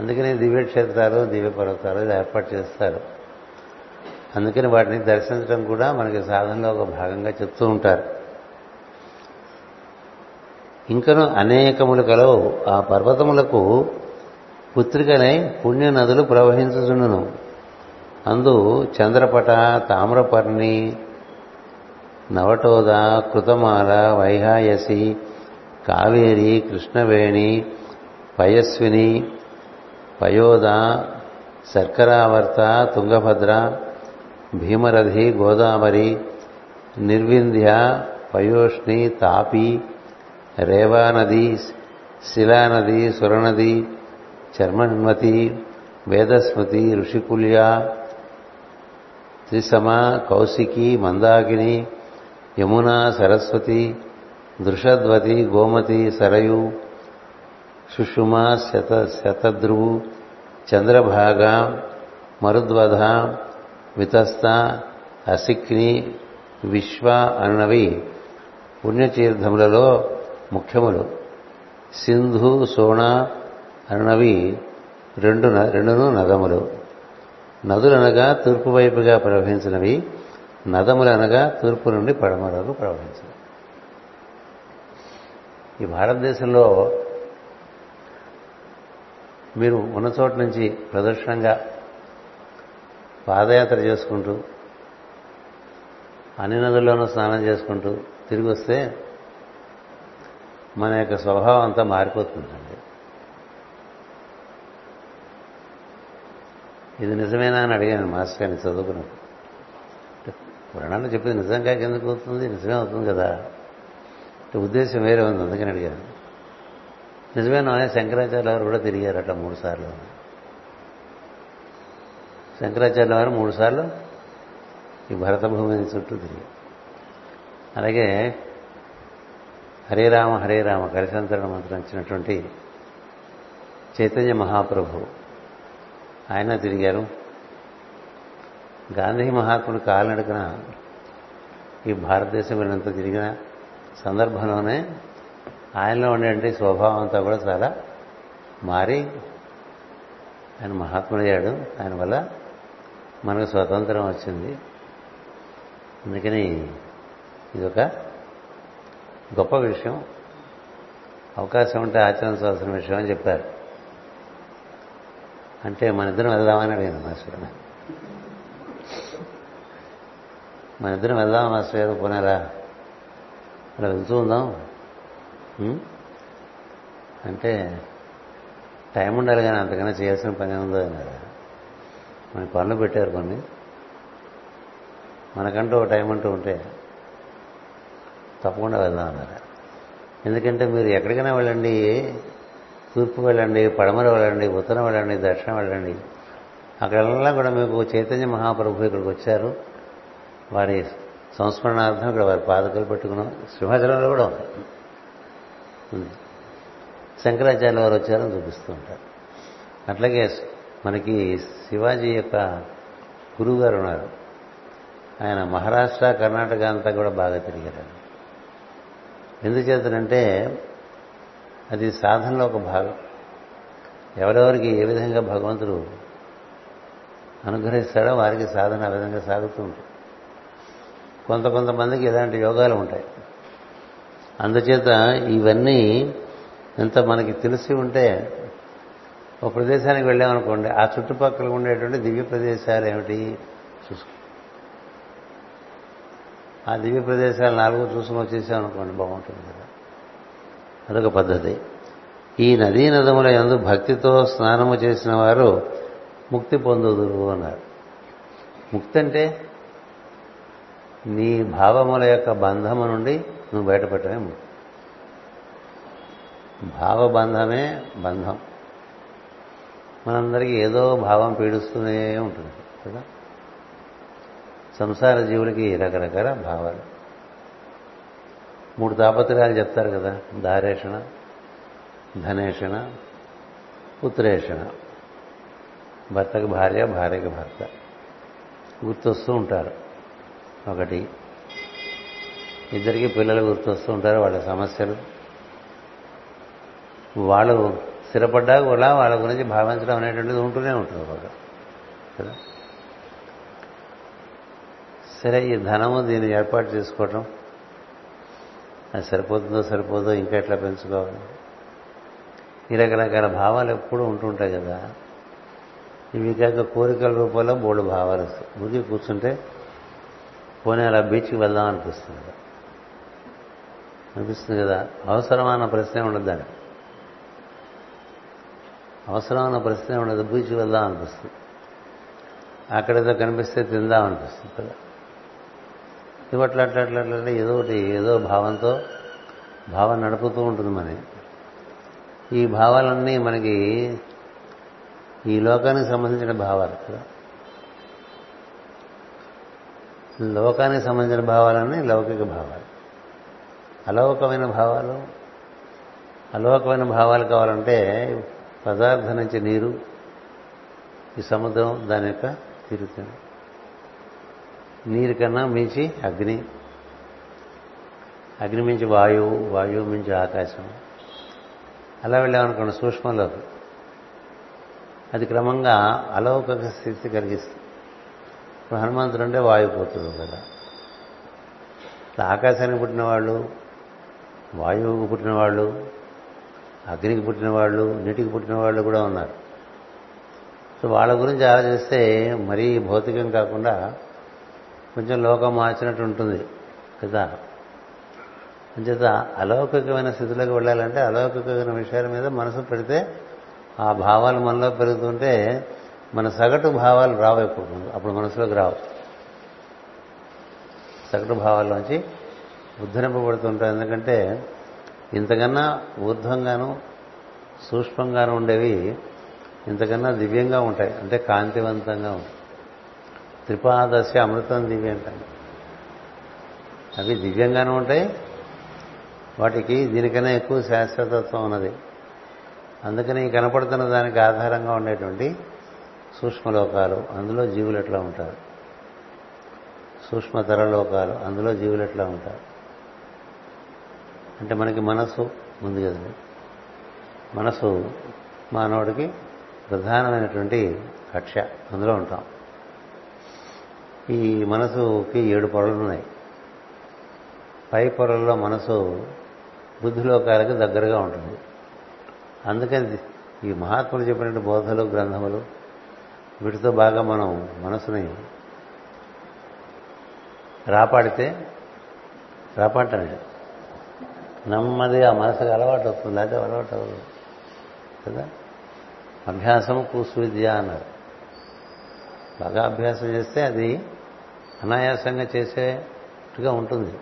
అందుకనే దివ్య క్షేత్రాలు, దివ్య పర్వతాలు ఇలా ఏర్పాటు చేస్తారు. అందుకని వాటిని దర్శించడం కూడా మనకి సాధనలో ఒక భాగంగా చెప్తూ ఉంటారు. ఇంకనూ అనేకములు కలవు, ఆ పర్వతములకు పుత్రికనే పుణ్య నదులు ప్రవహించుచుండును. అందు చంద్రపట, తామ్రపర్ణి, నవటోద, కృతమాల, వైహాయసి, కావేరి, కృష్ణవేణి, పయస్విని, పయోద, శర్కరావర్త, తుంగభద్ర, భీమరథి, గోదావరి, నిర్వింధ్య, పయోష్ణి, తాపి, రేవానది, శిలానది, సురనది, చర్మన్మతి, వేదస్మతి, ఋషికుల్య, త్రిసమ, కౌశికి, మందాకిని, యమున, సరస్వతి, దృషద్వతి, గోమతి, సరయు, సుషుమ, శతద్రువు, చంద్రభాగ, మరుద్వధ, వితస్త, అసిక్ని, విశ్వ అన్నవి పుణ్యతీర్థములలో ముఖ్యములు. సింధు, సోణ అన్నవి రెండును నదములు. నదులనగా తూర్పు వైపుగా ప్రవహించినవి, నదములనగా తూర్పు నుండి పడమరకు ప్రవహించినవి. ఈ భారతదేశంలో మీరు ఉన్న చోట నుంచి ప్రదక్షిణంగా పాదయాత్ర చేసుకుంటూ అన్ని నదుల్లోనూ స్నానం చేసుకుంటూ తిరిగి వస్తే మన యొక్క స్వభావం అంతా మారిపోతుందండి. ఇది నిజమేనా అని అడిగాను మాస్టర్ గారిని చదువుకున్నప్పుడు. పురాణాలు చెప్పింది నిజం కాక ఎందుకు అవుతుంది, నిజమే అవుతుంది కదా, ఉద్దేశం వేరే ఉంది, అందుకని అడిగాను. నిజమేనా? శంకరాచార్య వారు కూడా తిరిగారు అట్లా 3 సార్లు. శంకరాచార్య వారు 3 సార్లు ఈ భరత భూమి చుట్టూ తిరిగారు. అలాగే హరే రామ హరే రామ కరిసంతరణ మంత్రం ఇచ్చినటువంటి చైతన్య మహాప్రభు ఆయన తిరిగారు. గాంధీ మహాత్ముడు కాలినడకన ఈ భారతదేశం వీళ్ళంతా తిరిగిన సందర్భంలోనే ఆయనలో ఉండే స్వభావం అంతా కూడా చాలా మారి ఆయన మహాత్ముడయ్యాడు. ఆయన వల్ల మనకు స్వతంత్రం వచ్చింది. అందుకని ఇదొక గొప్ప విషయం, అవకాశం ఉంటే ఆచరించాల్సిన విషయం అని చెప్పారు. అంటే మనిద్దరం వెళ్దామని అడిగాను మాస్టర్. మనిద్దరం వెళ్దాం మాస్టర్ గారు, పోనేరా అలా వెళ్తూ ఉందాం అంటే టైం ఉండాలి కానీ అంతకన్నా చేయాల్సిన పని ఉందో అన్నారు. మన పనులు పెట్టారు కొన్ని, మనకంటూ టైం అంటూ ఉంటే తప్పకుండా వెళ్దాం అన్నారు. ఎందుకంటే మీరు ఎక్కడికైనా వెళ్ళండి, తూర్పు వెళ్ళండి, పడమర వెళ్ళండి, ఉత్తరం వెళ్ళండి, దక్షిణం వెళ్ళండి, అక్కడల్లా కూడా మీకు చైతన్య మహాప్రభు ఇక్కడికి వచ్చారు, వారి సంస్మరణార్థం ఇక్కడ వారి పాదకలు పెట్టుకున్నాం. సింహాచలంలో కూడా ఉంది, శంకరాచార్య వారు వచ్చారని చూపిస్తూ ఉంటారు. అట్లాగే మనకి శివాజీ యొక్క గురువు గారు ఉన్నారు, ఆయన మహారాష్ట్ర కర్ణాటక అంతా కూడా బాగా తిరిగారు. ఎందుచేతనంటే అది సాధనలో ఒక భాగం. ఎవరెవరికి ఏ విధంగా భగవంతుడు అనుగ్రహిస్తాడో వారికి సాధన ఆ విధంగా సాగుతూ ఉంటుంది. కొంతమందికి ఇలాంటి యోగాలు ఉంటాయి. అందుచేత ఇవన్నీ ఎంత మనకి తెలిసి ఉంటే ఒక ప్రదేశానికి వెళ్ళామనుకోండి, ఆ చుట్టుపక్కల ఉండేటువంటి దివ్య ప్రదేశాలు ఏమిటి చూసుకో, ఆ దివ్య ప్రదేశాలు 4 చూసుకుని వచ్చేసామనుకోండి బాగుంటుంది కదా. అదొక పద్ధతి. ఈ నదీ నదముల యందు భక్తితో స్నానము చేసిన వారు ముక్తి పొందుదురు అన్నారు. ముక్తి అంటే నీ భావముల యొక్క బంధము నుండి నువ్వు బయటపెట్టమే ముక్తి. భావబంధమే బంధం. మనందరికీ ఏదో భావం పీడిస్తూనే ఉంటుంది కదా. సంసార జీవులకి రకరకాల భావాలు, 3 తాపత్రయాలు చెప్తారు కదా, దారేషణ, ధనేషణ, పుత్రేషణ. భర్తకు భార్య, భార్యకు భర్త గుర్తొస్తూ ఉంటారు. ఒకటి, ఇద్దరికి పిల్లలు గుర్తొస్తూ ఉంటారు, వాళ్ళ సమస్యలు. వాళ్ళు స్థిరపడ్డా కూడా వాళ్ళ గురించి భావించడం అనేటువంటిది ఉంటూనే ఉంటుంది బాగా కదా. సరే, ఈ ధనము దీన్ని ఏర్పాటు చేసుకోవటం, అది సరిపోతుందో సరిపోదో, ఇంకా ఎట్లా పెంచుకోవాలి, ఈ రకరకాల భావాలు ఎప్పుడూ ఉంటుంటాయి కదా. ఇవి కాక కోరికల రూపంలో 3 భావాలు వస్తాయి. ఊరికి కూర్చుంటే పోనీ అలా బీచ్కి వెళ్దాం అనిపిస్తుంది కదా. అవసరమైన ప్రశ్నే ఉండదు దాన్ని, అవసరమైన ప్రశ్నే ఉండదు. బీచ్కి వెళ్దాం అనిపిస్తుంది, అక్కడేదో కనిపిస్తే తిందాం అనిపిస్తుంది కదా. ఇవట్లా అట్లా ఏదో ఒకటి ఏదో భావంతో భావం నడుపుతూ ఉంటుంది మనకి. ఈ భావాలన్నీ మనకి ఈ లోకానికి సంబంధించిన భావాలు కదా. లోకానికి సంబంధించిన భావాలన్నీ లౌకిక భావాలు. అలౌకమైన భావాలు, అలౌకమైన భావాలు కావాలంటే పదార్థం నుంచి నీరు, ఈ సముద్రం దాని యొక్క తిరుగుతుంది, నీరు కన్నా మించి అగ్ని, అగ్ని మించి వాయువు, వాయువు మించి ఆకాశం. అలా వెళ్ళామనుకోండి సూక్ష్మంలోకి, అది క్రమంగా అలౌకిక స్థితి కలిగిస్తుంది. ఇప్పుడు హనుమంతుడు అంటే వాయుపుత్రుడు కదా. ఇట్లా ఆకాశానికి పుట్టిన వాళ్ళు, వాయువుకు పుట్టిన వాళ్ళు, అగ్నికి పుట్టిన వాళ్ళు, నీటికి పుట్టిన వాళ్ళు కూడా ఉన్నారు. సో వాళ్ళ గురించి ఆలోచిస్తే మరీ భౌతికం కాకుండా కొంచెం లోకం మార్చినట్టు ఉంటుంది కదా. అంచేత అలౌకికమైన స్థితిలోకి వెళ్ళాలంటే అలౌకికమైన విషయాల మీద మనసు పెడితే ఆ భావాలు మనలో పెరుగుతుంటే మన సగటు భావాలు రావు ఎప్పుడు, అప్పుడు మనసులోకి రావు. సగటు భావాల్లోంచి ఉద్ధరింపబడుతుంటాం. ఎందుకంటే ఇంతకన్నా ఊర్ధ్వంగాను సూక్ష్మంగాను ఉండేవి ఇంతకన్నా దివ్యంగా ఉంటాయి, అంటే కాంతివంతంగా ఉంటాయి. త్రిపాదశ అమృతం దివ్య అంటాం. అవి దివ్యంగానే ఉంటాయి, వాటికి దీనికన్నా ఎక్కువ శాశ్వతత్వం ఉన్నది. అందుకని కనపడుతున్న దానికి ఆధారంగా ఉండేటువంటి సూక్ష్మలోకాలు, అందులో జీవులు ఎట్లా ఉంటారు, సూక్ష్మతర లోకాలు, అందులో జీవులు ఎట్లా ఉంటారు అంటే మనకి మనసు ఉంది కదండి. మనసు మానవుడికి ప్రధానమైనటువంటి కక్ష, అందులో ఉంటాం. ఈ మనసుకి 7 పొరలు ఉన్నాయి. పై పొరల్లో మనసు బుద్ధిలోకాలకి దగ్గరగా ఉంటుంది. అందుకని ఈ మహాత్ములు చెప్పినటువంటి బోధలు, గ్రంథములు, వీటితో బాగా మనం మనసుని రాపాడితే, రాపాడటమే నెమ్మదిగా మనసుకు అలవాటు అవుతుంది, అదే అలవాటు అవుతుంది కదా. అభ్యాసం కూసువిద్య అన్నారు. బాగా అభ్యాసం చేస్తే అది అనాయాసంగా చేసేట్టుగా ఉంటుంది.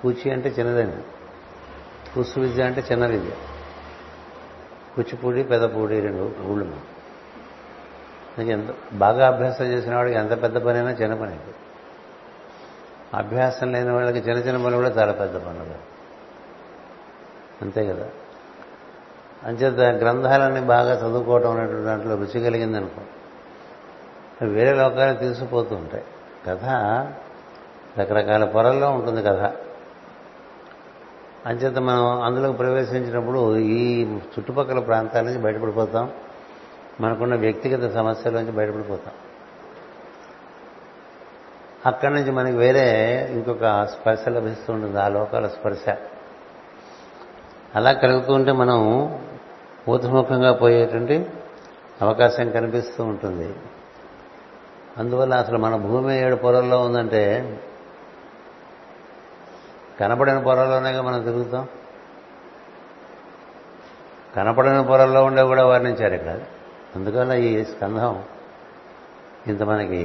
కూచి అంటే చిన్నదండి, కూసు విద్య అంటే చిన్న విద్య. కూచిపూడి పెదపూడి రెండు ఊళ్ళు. మనకి ఎంత బాగా అభ్యాసం చేసిన వాడికి ఎంత పెద్ద పనైనా చిన్న పని అయితే, అభ్యాసం లేని వాళ్ళకి చిన్న చిన్న పనులు కూడా చాలా పెద్ద పనులు, అంతే కదా. అంచేత గ్రంథాలన్నీ బాగా చదువుకోవటం అనేటువంటి దాంట్లో రుచి కలిగిందనుకో, వేరే లోకాలు తీసుకుపోతూ ఉంటాయి. కథ రకరకాల పొరల్లో ఉంటుంది కథ. అంచేత మనం అందులోకి ప్రవేశించినప్పుడు ఈ చుట్టుపక్కల ప్రాంతాల నుంచి బయటపడిపోతాం, మనకున్న వ్యక్తిగత సమస్యల నుంచి బయటపడిపోతాం. అక్కడి నుంచి మనకి వేరే ఇంకొక స్పర్శ లభిస్తూ ఉంటుంది, ఆ లోకాల స్పర్శ. అలా కలుగుతూ ఉంటే మనం ఊర్ధ్వముఖంగా పోయేటువంటి అవకాశం కనిపిస్తూ ఉంటుంది. అందువల్ల అసలు మన భూమి 7 పొరల్లో ఉందంటే కనపడని పొరల్లోనేగా మనం తిరుగుతాం. కనపడని పొరల్లో ఉండే కూడా వర్ణించారు ఇక్కడ. అందువల్ల ఈ స్కంధం ఇంత మనకి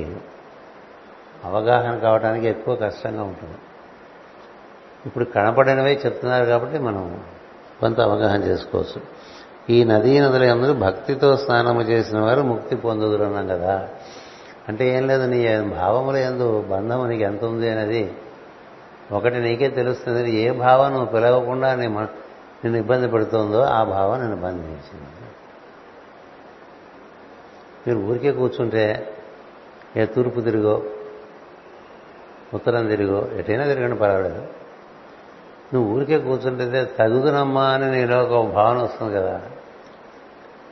అవగాహన కావడానికి ఎక్కువ కష్టంగా ఉంటుంది. ఇప్పుడు కనపడనివే చెప్తున్నారు కాబట్టి మనం కొంత అవగాహన చేసుకోవచ్చు. ఈ నదీ నదులు అందరూ భక్తితో స్నానము చేసిన వారు ముక్తి పొందుదురు అన్నాం కదా. అంటే ఏం లేదు, నీ భావముల యందు బంధము నీకు ఎంత ఉంది అనేది ఒకటి నీకే తెలుస్తుంది. ఏ భావం నువ్వు పిలవకుండా నిన్ను ఇబ్బంది పెడుతుందో ఆ భావం నిన్ను బంధించింది. మీరు ఊరికే కూర్చుంటే ఏ తూర్పు తిరిగో ఉత్తరం తిరిగో ఎటైనా తిరగని పర్వాలేదు. నువ్వు ఊరికే కూర్చుంటే తగుదునమ్మా అని నీలో ఒక భావన వస్తుంది కదా,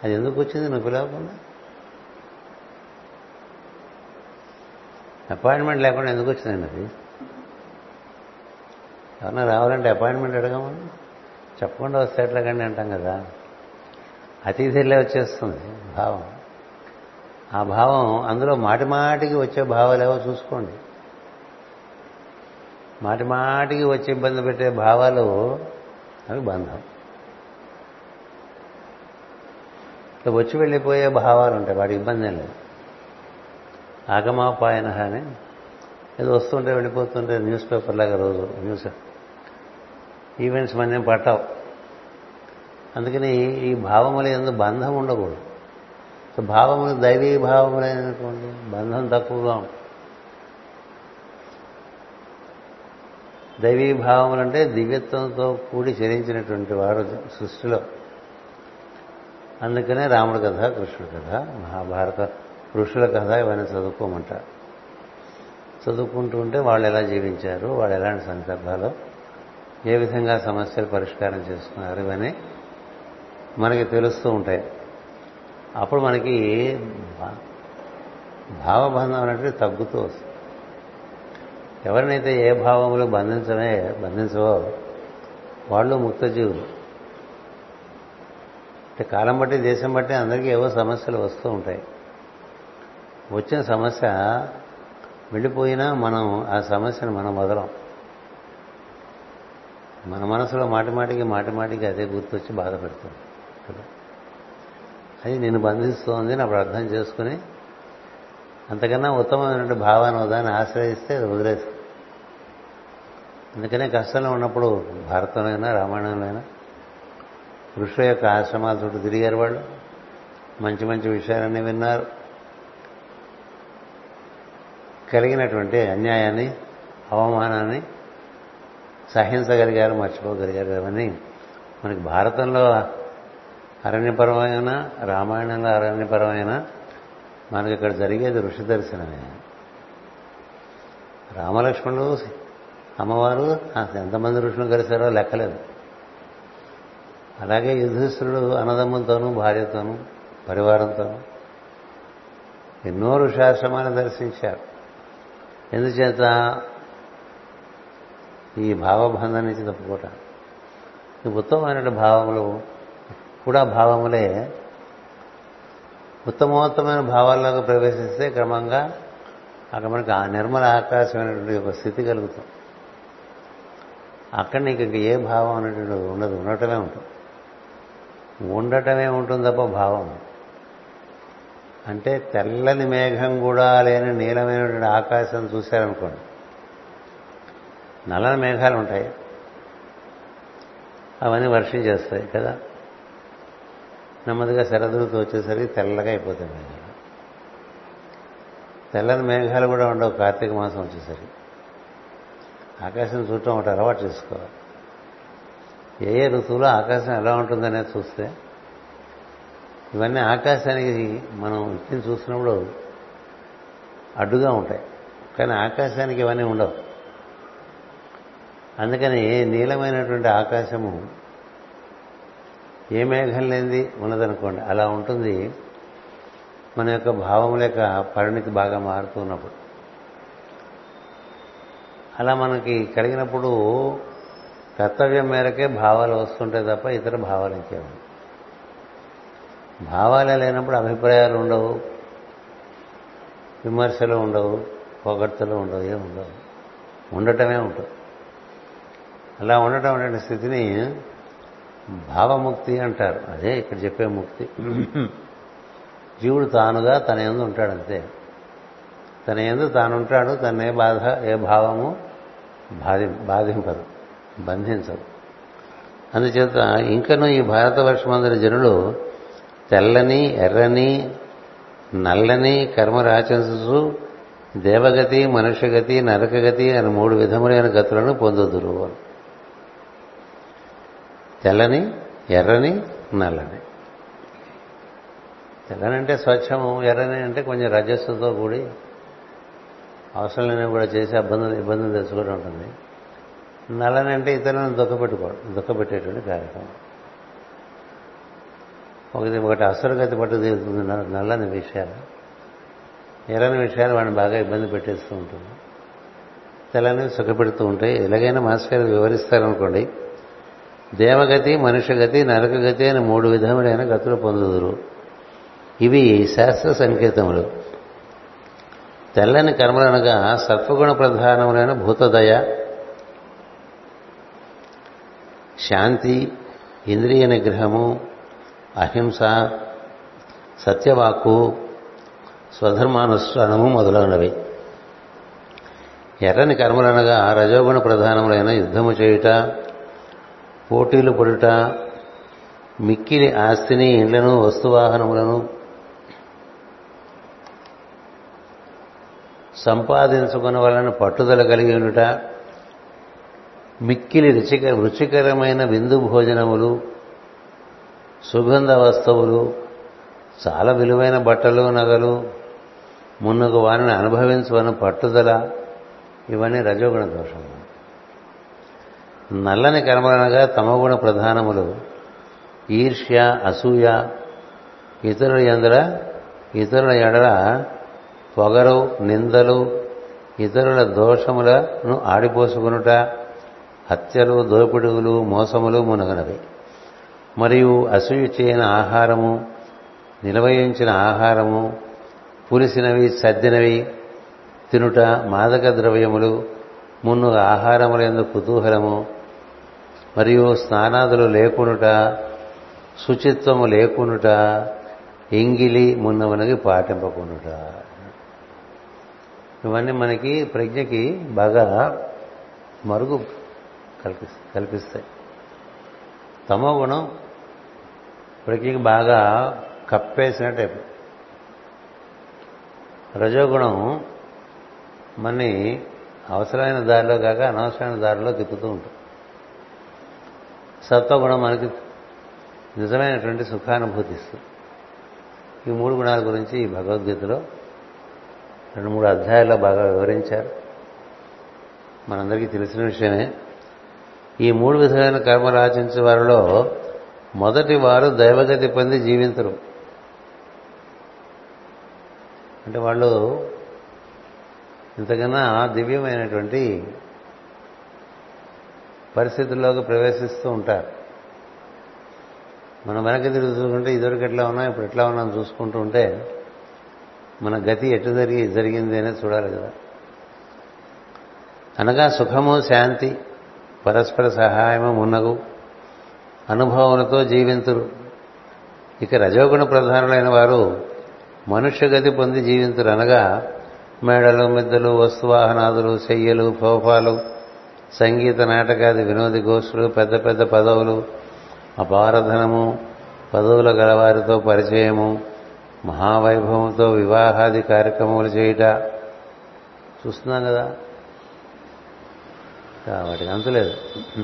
అది ఎందుకు వచ్చింది? నువ్వు పిలవకుండా, అపాయింట్మెంట్ లేకుండా ఎందుకు వచ్చిందండి అది? ఎవరన్నా రావాలంటే అపాయింట్మెంట్ అడగమని చెప్పకుండా వస్తే ఎట్లాగండి అంటాం కదా. అతిథిలే వచ్చేస్తుంది భావం. ఆ భావం అందులో మాటి మాటికి వచ్చే భావాలేవో చూసుకోండి. మాటి మాటికి వచ్చి ఇబ్బంది పెట్టే భావాలు అవి బంధం. వచ్చి వెళ్ళిపోయే భావాలు ఉంటాయి, వాటి ఇబ్బంది ఏం లేదు. ఆగమాపాయన అని ఏదో వస్తుంటే వెళ్ళిపోతుంటే న్యూస్ పేపర్ లాగా రోజు న్యూస్ ఈవెంట్స్ మనం ఏం పట్టావు. అందుకని ఈ భావములు ఎందుకు బంధం ఉండకూడదు. సో భావములు దైవీ భావములైనటువంటి బంధం తక్కువగా ఉంటుంది. దైవీ భావములంటే దివ్యత్వంతో కూడి చెలించినటువంటి వారు సృష్టిలో. అందుకనే రాముడి కథ, కృష్ణుడి కథ, మహాభారత ఋషుల కథ ఇవన్నీ చదువుకోమంటారు. చదువుకుంటూ ఉంటే వాళ్ళు ఎలా జీవించారు, వాళ్ళు ఎలాంటి సందర్భాలు, ఏ విధంగా సమస్యలు పరిష్కారం చేసుకున్నారు, ఇవన్నీ మనకి తెలుస్తూ ఉంటాయి. అప్పుడు మనకి భావబంధం అనేటివి తగ్గుతూ వస్తుంది. ఎవరినైతే ఏ భావములు బంధించవో వాళ్ళు ముక్తజీవులు. అంటే కాలం బట్టి దేశం బట్టి అందరికీ ఏవో సమస్యలు వస్తూ ఉంటాయి. వచ్చిన సమస్య వెళ్ళిపోయినా మనం ఆ సమస్యను మనం వదలం. మన మనసులో మాటి మాటికి అదే గుర్తొచ్చి బాధపడుతుంది కదా, అది నిన్ను బంధిస్తోంది అని అప్పుడు అర్థం చేసుకుని అంతకన్నా ఉత్తమమైనటువంటి భావాన్ని దాన్ని ఆశ్రయిస్తే వదిలేస్తుంది. అందుకనే కష్టంలో ఉన్నప్పుడు భారతంలోనైనా రామాయణంలోనైనా ఋషుల యొక్క ఆశ్రమాల చుట్టూ తిరిగారు. వాళ్ళు మంచి మంచి విషయాలన్నీ విన్నారు. కలిగినటువంటి అన్యాయాన్ని అవమానాన్ని సహించగలిగారు, మర్చిపోగలిగారు. అవన్నీ మనకి భారతంలో అరణ్యపరమైన, రామాయణంలో అరణ్యపరమైన, మనకి ఇక్కడ జరిగేది ఋషి దర్శనమే. రామలక్ష్మణులు అమ్మవారు ఎంతమంది ఋషులు కలిశారో లెక్కలేదు. అలాగే యుధిష్ఠిరుడు అన్నదమ్ములతోనూ భార్యతోనూ పరివారంతోనూ ఎన్నో ఋషాశ్రమాన్ని దర్శించారు. ఎందుచేత ఈ భావబంధం నుంచి తప్పుకోట. ఈ ఉత్తమమైన భావములు కూడా భావములే ఉత్తమోత్తమైన భావాల్లోకి ప్రవేశిస్తే క్రమంగా అక్కడ మనకి ఆ నిర్మల ఆకాశమైనటువంటి ఒక స్థితి కలుగుతాం. అక్కడ నీకు ఇంక ఏ భావం అనేటువంటి ఉండదు, ఉండటమే ఉంటుంది తప్ప భావం అంటే తెల్లని మేఘం కూడా లేని నీలమైనటువంటి ఆకాశం చూశారనుకోండి. నల్లని మేఘాలు ఉంటాయి, అవన్నీ వర్షించేస్తాయి కదా. నెమ్మదిగా శరదృతి వచ్చేసరికి తెల్లగా అయిపోతాయి మేఘాలు. తెల్లని మేఘాలు కూడా ఉండవు కార్తీక మాసం వచ్చేసరికి. ఆకాశం చూడటం ఒకటి అలవాటు చేసుకోవాలి. ఏ ఋతువులో ఆకాశం ఎలా ఉంటుందనేది చూస్తే ఇవన్నీ ఆకాశానికి మనం ఇచ్చిన చూసినప్పుడు అడ్డుగా ఉంటాయి, కానీ ఆకాశానికి ఇవన్నీ ఉండవు. అందుకని నీలమైనటువంటి ఆకాశము ఏ మేఘం లేనిది ఉన్నదనుకోండి, అలా ఉంటుంది. మన యొక్క భావం లేక పరిణితి బాగా మారుతున్నప్పుడు అలా మనకి కలిగినప్పుడు కర్తవ్యం మేరకే భావాలు వస్తుంటాయి తప్ప ఇతర భావాలు ఇంకేముండవు. భావాలే లేనప్పుడు అభిప్రాయాలు ఉండవు, విమర్శలు ఉండవు, పొగడ్తలు ఉండవు, ఏముండవు, ఉండటమే ఉంటుంది. అలా ఉండటం అనే స్థితిని భావముక్తి అంటారు. అదే ఇక్కడ చెప్పే ముక్తి. జీవుడు తానుగా తన యందు ఉంటాడు, అంతే. తన యందు తానుంటాడు. తన ఏ బాధ ఏ భావము బాధింపదు, బంధించదు. అందుచేత ఇంకనూ ఈ భారతవర్షమందరి జనులు తెల్లని ఎర్రని నల్లని కర్మ రాచసు దేవగతి మనుష్యగతి నరకగతి అని మూడు విధములైన గతులను పొందుదురు. తెల్లని ఎర్రని నల్లని. తెల్లని అంటే స్వచ్ఛము, ఎర్రని అంటే కొంచెం రజస్సుతో కూడి అవసరం లేని కూడా చేసి ఇబ్బందులు తెచ్చుకోవడం ఉంటుంది. నల్లని అంటే ఇతరులను దుఃఖపెట్టేటువంటి కార్యక్రమం. ఒకటి అసురగతి పట్టు తీరుతుంది నల్లని విషయాలు. ఎర్రని విషయాలు వాడిని బాగా ఇబ్బంది పెట్టేస్తూ ఉంటుంది. తెల్లని సుఖపెడుతూ ఉంటాయి. ఎలాగైనా మాస్టర్ గారు వివరిస్తారనుకోండి. దేవగతి మనుష్యగతి నరకగతి అని మూడు విధములైన గతులు పొందుదురు. ఇవి శాస్త్ర సంకేతములు. తెల్లని కర్మలనగా సత్వగుణ ప్రధానములైన భూతదయ, శాంతి, ఇంద్రియ నిగ్రహము, అహింస, సత్యవాక్కు, స్వధర్మానుష్ఠానము మొదలైనవి. ఎర్రని కర్మలనగా రజోగుణ ప్రధానములైన యుద్ధము చేయుట, పోటీలు పడుట, మిక్కిలి ఆస్తిని ఇండ్లను వస్తువాహనములను సంపాదించుకున్న వలన పట్టుదల కలిగి ఉండుట, మిక్కిలి రుచికరమైన విందు భోజనములు, సుగంధ వస్తువులు, చాలా విలువైన బట్టలు నగలు మున్నగు వారిని అనుభవించుకుని పట్టుదల, ఇవన్నీ రజోగుణ దోషములు. నల్లని కర్మలనగా తమగుణ ప్రధానములు ఈర్ష్య, అసూయ, ఇతరుల ఎడల పొగరు, నిందలు, ఇతరుల దోషములను ఆడిపోసుకునుట, హత్యలు, దోపిడుగులు, మోసములు మునగనవి. మరియు అసూయ చేయని ఆహారము, నిలవయించిన ఆహారము, పులిసినవి సద్దినవి తినుట, మాదక ద్రవ్యములు మున్ను ఆహారములందు కుతూహలము, మరియు స్నానాదులు లేకునుట, శుచిత్వము లేకునుట, ఎంగిలి మున్నమునకి పాటింపకునుట. ఇవన్నీ మనకి ప్రజ్ఞకి బాగా మరుగు కల్పిస్తాయి. తమో గుణం ప్రజ్ఞకి బాగా కప్పేసినట్టే. రజోగుణం మన్ని అవసరమైన దారిలో కాక అనవసరమైన దారిలో తిప్పుతూ ఉంటాం. సత్వగుణం మనకి నిజమైనటువంటి సుఖానుభూతి ఇస్తుంది. ఈ మూడు గుణాల గురించి ఈ భగవద్గీతలో 2-3 అధ్యాయాల్లో బాగా వివరించారు. మనందరికీ తెలిసిన విషయమే. ఈ మూడు విధమైన కర్మలు ఆచరించే వారిలో మొదటి వారు దైవగతి పొంది జీవించరు. అంటే వాళ్ళు ఇంతకన్నా దివ్యమైనటువంటి పరిస్థితుల్లోకి ప్రవేశిస్తూ ఉంటారు. మనం వెనక్కి తిరుగుతుంటే ఇదివరకు ఎట్లా ఉన్నాం, ఇప్పుడు ఎట్లా ఉన్నాం చూసుకుంటూ ఉంటే మన గతి ఎటు జరిగింది అనేది చూడాలి కదా. అనగా సుఖము, శాంతి, పరస్పర సహాయము మున్నగు అనుభవములతో జీవింతురు. ఇక రజోగుణ ప్రధానులైన వారు మనుష్య గతి పొంది జీవింతురు. అనగా మేడలు, మిద్దలు, వస్తువాహనాదులు, శయ్యలు, కోపాలు, సంగీత నాటకాది వినోది గోష్ఠులు, పెద్ద పెద్ద పదవులు, అపారధనము, పదవుల గలవారితో పరిచయము, మహావైభవంతో వివాహాది కార్యక్రమాలు చేయుట చూస్తున్నాం కదా. వాటికి అంతులేదు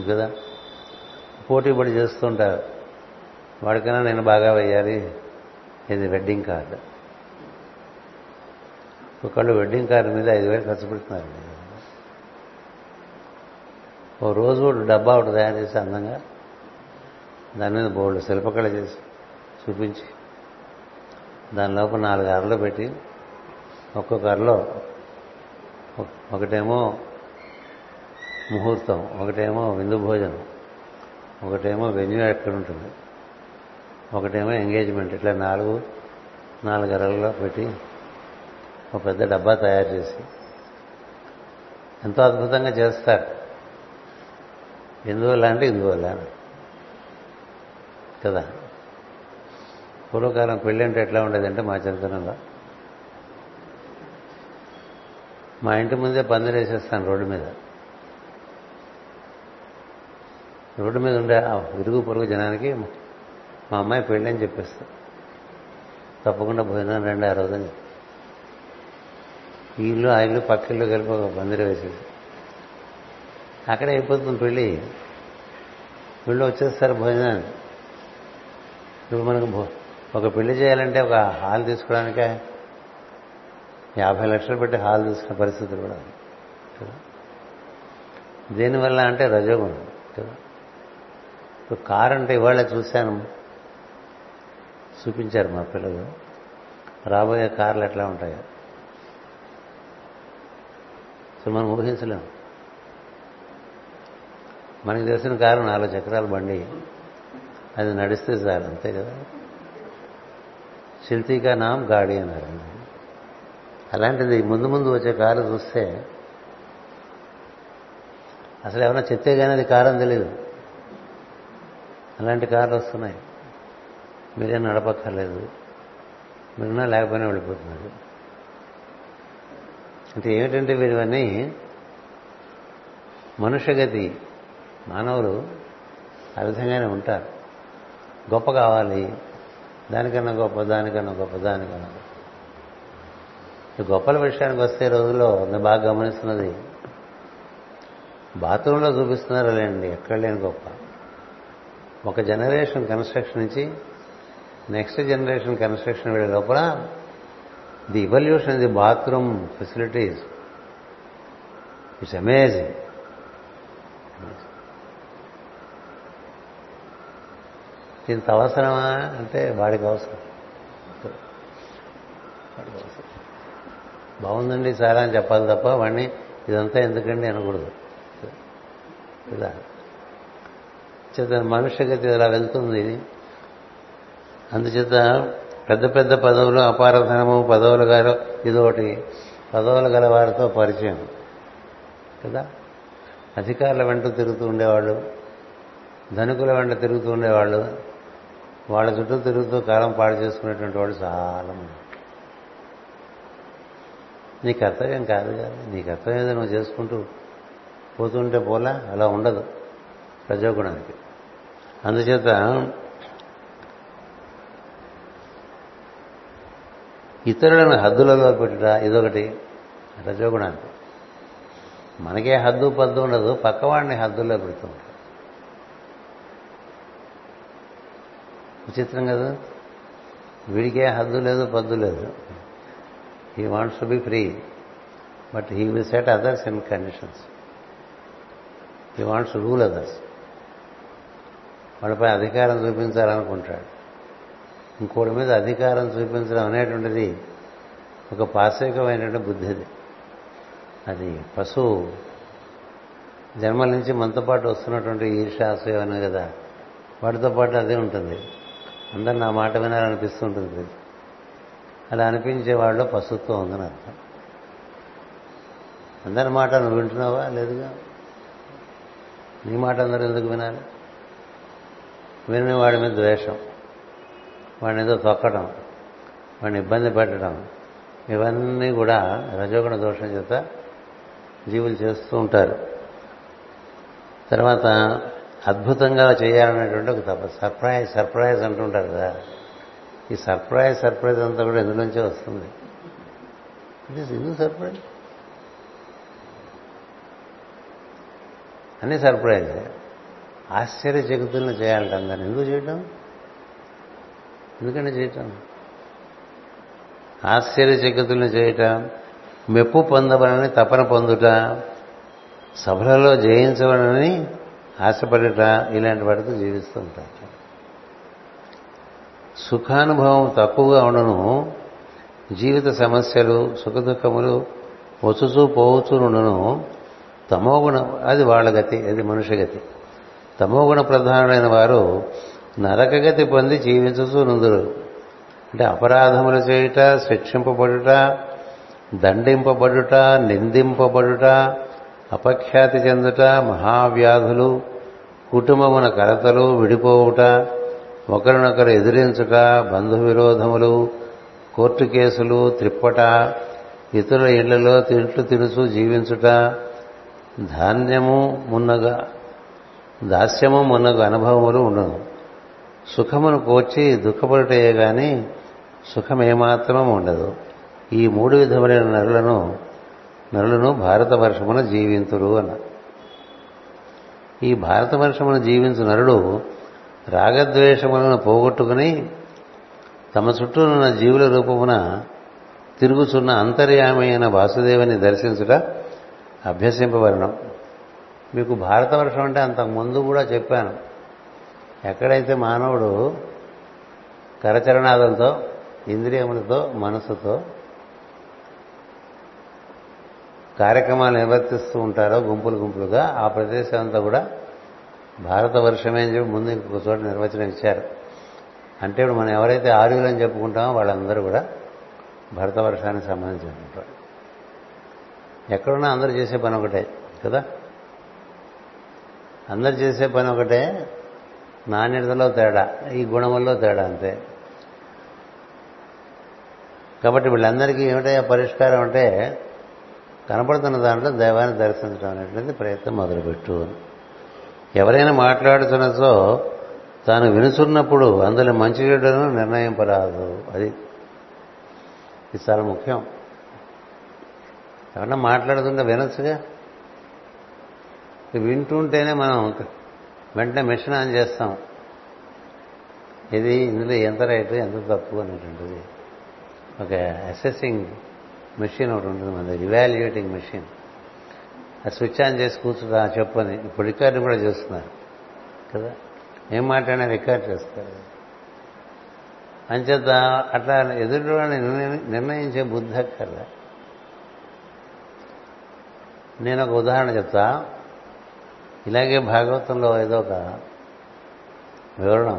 కదా, పోటీ పడి చేస్తుంటారు. వాడికైనా నేను బాగా వేయాలి, ఇది వెడ్డింగ్ కార్డు. ఒకళ్ళు వెడ్డింగ్ కార్డు మీద 5,000 ఖర్చు పెడుతున్నారు. ఓ రోజు డబ్బా ఒకటి తయారు చేసి అందంగా దాని మీద బోర్డు శిల్పకళ చేసి చూపించి దాని లోపల 4 అరలు పెట్టి, ఒక్కొక్క అరలో ఒకటేమో ముహూర్తం, ఒకటేమో విందు భోజనం, ఒకటేమో వెన్యూ ఎక్కడ ఉంటుంది, ఒకటేమో ఎంగేజ్మెంట్, ఇట్లా 4 అరల్లో పెట్టి ఒక పెద్ద డబ్బా తయారు చేసి ఎంతో అద్భుతంగా చేస్తారు. ఎందువల్ల అంటే ఇందువల్ల కదా. పూర్వకాలం పెళ్ళి అంటే ఎట్లా ఉండేదంటే, మా చిన్నతనంలో మా ఇంటి ముందే పందిరి వేసేస్తాను రోడ్డు మీద. రోడ్డు మీద ఉండే ఇరుగు పొరుగు జనానికి మా అమ్మాయి పెళ్ళి అని చెప్పేస్తా, తప్పకుండా భోజనం రండి ఆ రోజు అని చెప్పి ఈ ఇల్లు ఆ ఇల్లు పక్క ఇల్లు కలిపి ఒక పందిరి వేసేసి అక్కడే అయిపోతుంది పెళ్ళి. వీళ్ళు వచ్చేస్తారు భోజనానికి. ఇప్పుడు మనకు ఒక పెళ్లి చేయాలంటే ఒక హాల్ తీసుకోవడానికే 50 లక్షలు పెట్టి హాల్ తీసుకునే పరిస్థితులు కూడా కదా. దేనివల్ల అంటే రజోగుణం కదా. ఇప్పుడు కారు అంటే ఇవాళ చూశాను, చూపించారు మా పిల్లలు, రాబోయే కార్లు ఎట్లా ఉంటాయో సో మనం ఊహించలేము. మనకు తెలిసిన కారు 4 చక్రాల బండి, అది నడిస్తే చాలు అంతే కదా. చిల్తీగా నామ్ గాడి అన్నారు. అలాంటిది ముందు ముందు వచ్చే కారు చూస్తే అసలు ఏమైనా చెత్తే కానీ అది కారు అని తెలియదు. అలాంటి కార్లు వస్తున్నాయి, మీరేం నడపక్కర్లేదు, మీరున్నా లేకపోయినా వెళ్ళిపోతున్నారు. అంటే ఏమిటంటే వీరివన్నీ మనుష్యగతి. మానవులు ఆ విధంగానే ఉంటారు. గొప్ప కావాలి, దానికన్నా గొప్ప, దానికన్నా గొప్ప, దానికన్నా గొప్ప. గొప్పల విషయానికి వస్తే రోజుల్లో నేను బాగా గమనిస్తున్నది, బాత్రూంలో చూపిస్తున్నారా లేండి ఎక్కడ లేని గొప్ప. ఒక జనరేషన్ కన్స్ట్రక్షన్ నుంచి నెక్స్ట్ జనరేషన్ కన్స్ట్రక్షన్ వెళ్ళే లోపల the evolution in the bathroom facilities it's amazing. ఇంత అవసరమా అంటే వాడికి అవసరం, బాగుందండి చాలా అని చెప్పాలి తప్ప వాడిని ఇదంతా ఎందుకండి అనకూడదు ఇలా. చేత మనుష్యగతి ఇలా వెళ్తుంది. అందుచేత పెద్ద పెద్ద పదవులు, అపారధనము, పదవులు గారు ఇదొకటి, పదవులు గల వారితో పరిచయం కదా. అధికారుల వెంట తిరుగుతూ ఉండేవాళ్ళు, ధనికుల వెంట తిరుగుతూ ఉండేవాళ్ళు, వాళ్ళ చుట్టూ తిరుగుతూ కాలం పాడు చేసుకునేటువంటి వాళ్ళు చాలా మంది. నీ కర్తవ్యం కాదు కదా, నీ కర్తవ్యం ఏదో నువ్వు చేసుకుంటూ పోతుంటే పోలా, అలా ఉండదు రజోగుణానికి. అందుచేత ఇతరులను హద్దులలో పెట్టుట ఇదొకటి రజోగుణానికి. మనకే హద్దు పద్దు ఉండదు, పక్కవాడిని హద్దుల్లో పెడుతూ ఉంటాం. విచిత్రం కదా, వీడికే హద్దు లేదు పద్దు లేదు. He wants to be free but he will set others in conditions. He wants to rule others. వాడిపై అధికారం చూపించాలనుకుంటాడు. ఇంకోటి మీద అధికారం చూపించడం అనేటువంటిది ఒక పాశవికమైనటువంటి బుద్ధిది. అది పశువు జన్మల నుంచి మనతో పాటు వస్తున్నటువంటి ఈర్ష్య అసూయ అనే కదా, వాటితో పాటు అదే ఉంటుంది. అందరు నా మాట వినాలనిపిస్తుంటుంది. అలా అనిపించే వాళ్ళలో పశుత్వం ఉందని అర్థం. అందరి మాట నువ్వు వింటున్నావా? లేదుగా. నీ మాట అందరూ ఎందుకు వినాలి? విని వాడి మీద ద్వేషం, వాడిని ఏదో తొక్కడం, వాడిని ఇబ్బంది పెట్టడం, ఇవన్నీ కూడా రజోగుణ దోషం చేత జీవులు చేస్తూ ఉంటారు. తర్వాత అద్భుతంగా చేయాలనేటువంటి ఒక తపస్సు. సర్ప్రైజ్ సర్ప్రైజ్ అంటుంటారు కదా, ఈ సర్ప్రైజ్ సర్ప్రైజ్ అంతా కూడా ఇందు నుంచే వస్తుంది. ఇట్ ఈస్ ఇందు సర్ప్రైజ్, అన్ని సర్ప్రైజ్. ఆశ్చర్య జగతులను చేయాలంట అందరిని. ఎందుకు చేయటం? ఎందుకంటే చేయటం ఆశ్చర్య జగతులను చేయటం, మెప్పు పొందవలని తపన పొందుట, సభలలో జయించవలని ఆశపడట, ఇలాంటి వాటితో జీవిస్తూ ఉంటారు. సుఖానుభవం తక్కువగా ఉండను. జీవిత సమస్యలు సుఖదుఖములు వచ్చుచూ పోవచ్చు ఉండను. తమోగుణ, అది వాళ్ళ గతి, అది మనుష్య గతి. తమోగుణ ప్రధానులైన వారు నరకగతి పొంది జీవించుచూ నుందురు. అంటే అపరాధములు చేయుట, శిక్షింపబడుట, దండింపబడుట, నిందింపబడుట, అపఖ్యాతి చెందుట, మహావ్యాధులు, కుటుంబమున కలతలు, విడిపోవుట, ఒకరినొకరు ఎదిరించుట, బంధు విరోధములు, కోర్టు కేసులు, త్రిప్పట, ఇతరుల ఇళ్లలో తింట్లు తినుచూ జీవించుట, దాస్యము మున్నగు అనుభవములు ఉండను. సుఖమును కోర్చి దుఃఖపడుటయే గాని సుఖమేమాత్రమూ ఉండదు. ఈ మూడు విధములైన నరులను భారతవర్షమున జీవింతురు అన్న. ఈ భారతవర్షమున జీవించు నరుడు రాగద్వేషములను పోగొట్టుకుని తమ చుట్టూనున్న జీవుల రూపమున తిరుగుచున్న అంతర్యామి అయిన వాసుదేవుని దర్శించుట అభ్యసింపబడడం. మీకు భారతవర్షం అంటే అంతకుముందు కూడా చెప్పాను. ఎక్కడైతే మానవుడు కరచరణాదులతో, ఇంద్రియములతో, మనసుతో కార్యక్రమాలు నిర్వర్తిస్తూ ఉంటారో గుంపులుగా, ఆ ప్రదేశం అంతా కూడా భారతవర్షమే అని చెప్పి ముందు ఇంకొక చోట నిర్వచనం ఇచ్చారు. అంటే ఇప్పుడు మనం ఎవరైతే ఆర్యులని చెప్పుకుంటామో వాళ్ళందరూ కూడా భారతవర్షానికి సంబంధించినటువంటి ఎక్కడున్నా అందరూ చేసే పని ఒకటే కదా. అందరు చేసే పని ఒకటే, నాణ్యతలో తేడా, ఈ గుణముల్లో తేడా, అంతే. కాబట్టి వీళ్ళందరికీ ఏమిటయ్యా పరిష్కారం అంటే కనపడుతున్న దాంట్లో దైవాన్ని దర్శించడం అనేటువంటిది ప్రయత్నం మొదలుపెట్టు. ఎవరైనా మాట్లాడుతున్నచో తాను వినుచున్నప్పుడు అందులో మంచి చెడును నిర్ణయింపరాదు. ఇది చాలా ముఖ్యం. ఎవరన్నా మాట్లాడుతుంటే వినొచ్చుగా. వింటుంటేనే మనం వెంటనే మిషన్ ఆన్ చేస్తాం. ఇది ఇందులో ఎంత రైట్ ఎంత తప్పు అనేటువంటిది ఒక అసెసింగ్ మెషిన్ ఒకటి ఉంటుంది మన దగ్గర, ఇవాల్యుయేటింగ్ మెషిన్. ఆ స్విచ్ ఆన్ చేసి కూర్చుంటా చెప్పని ఇప్పుడు రికార్డు కూడా చేస్తున్నారు కదా, ఏం మాట్లాడినా రికార్డు చేస్తారు. అంచేత అట్లా ఎదుటి వాడిని నిర్ణయించే బుద్ధి అక్కర్లే. నేను ఒక ఉదాహరణ చెప్తా. ఇలాగే భాగవతంలో ఏదో ఒక వివరణ,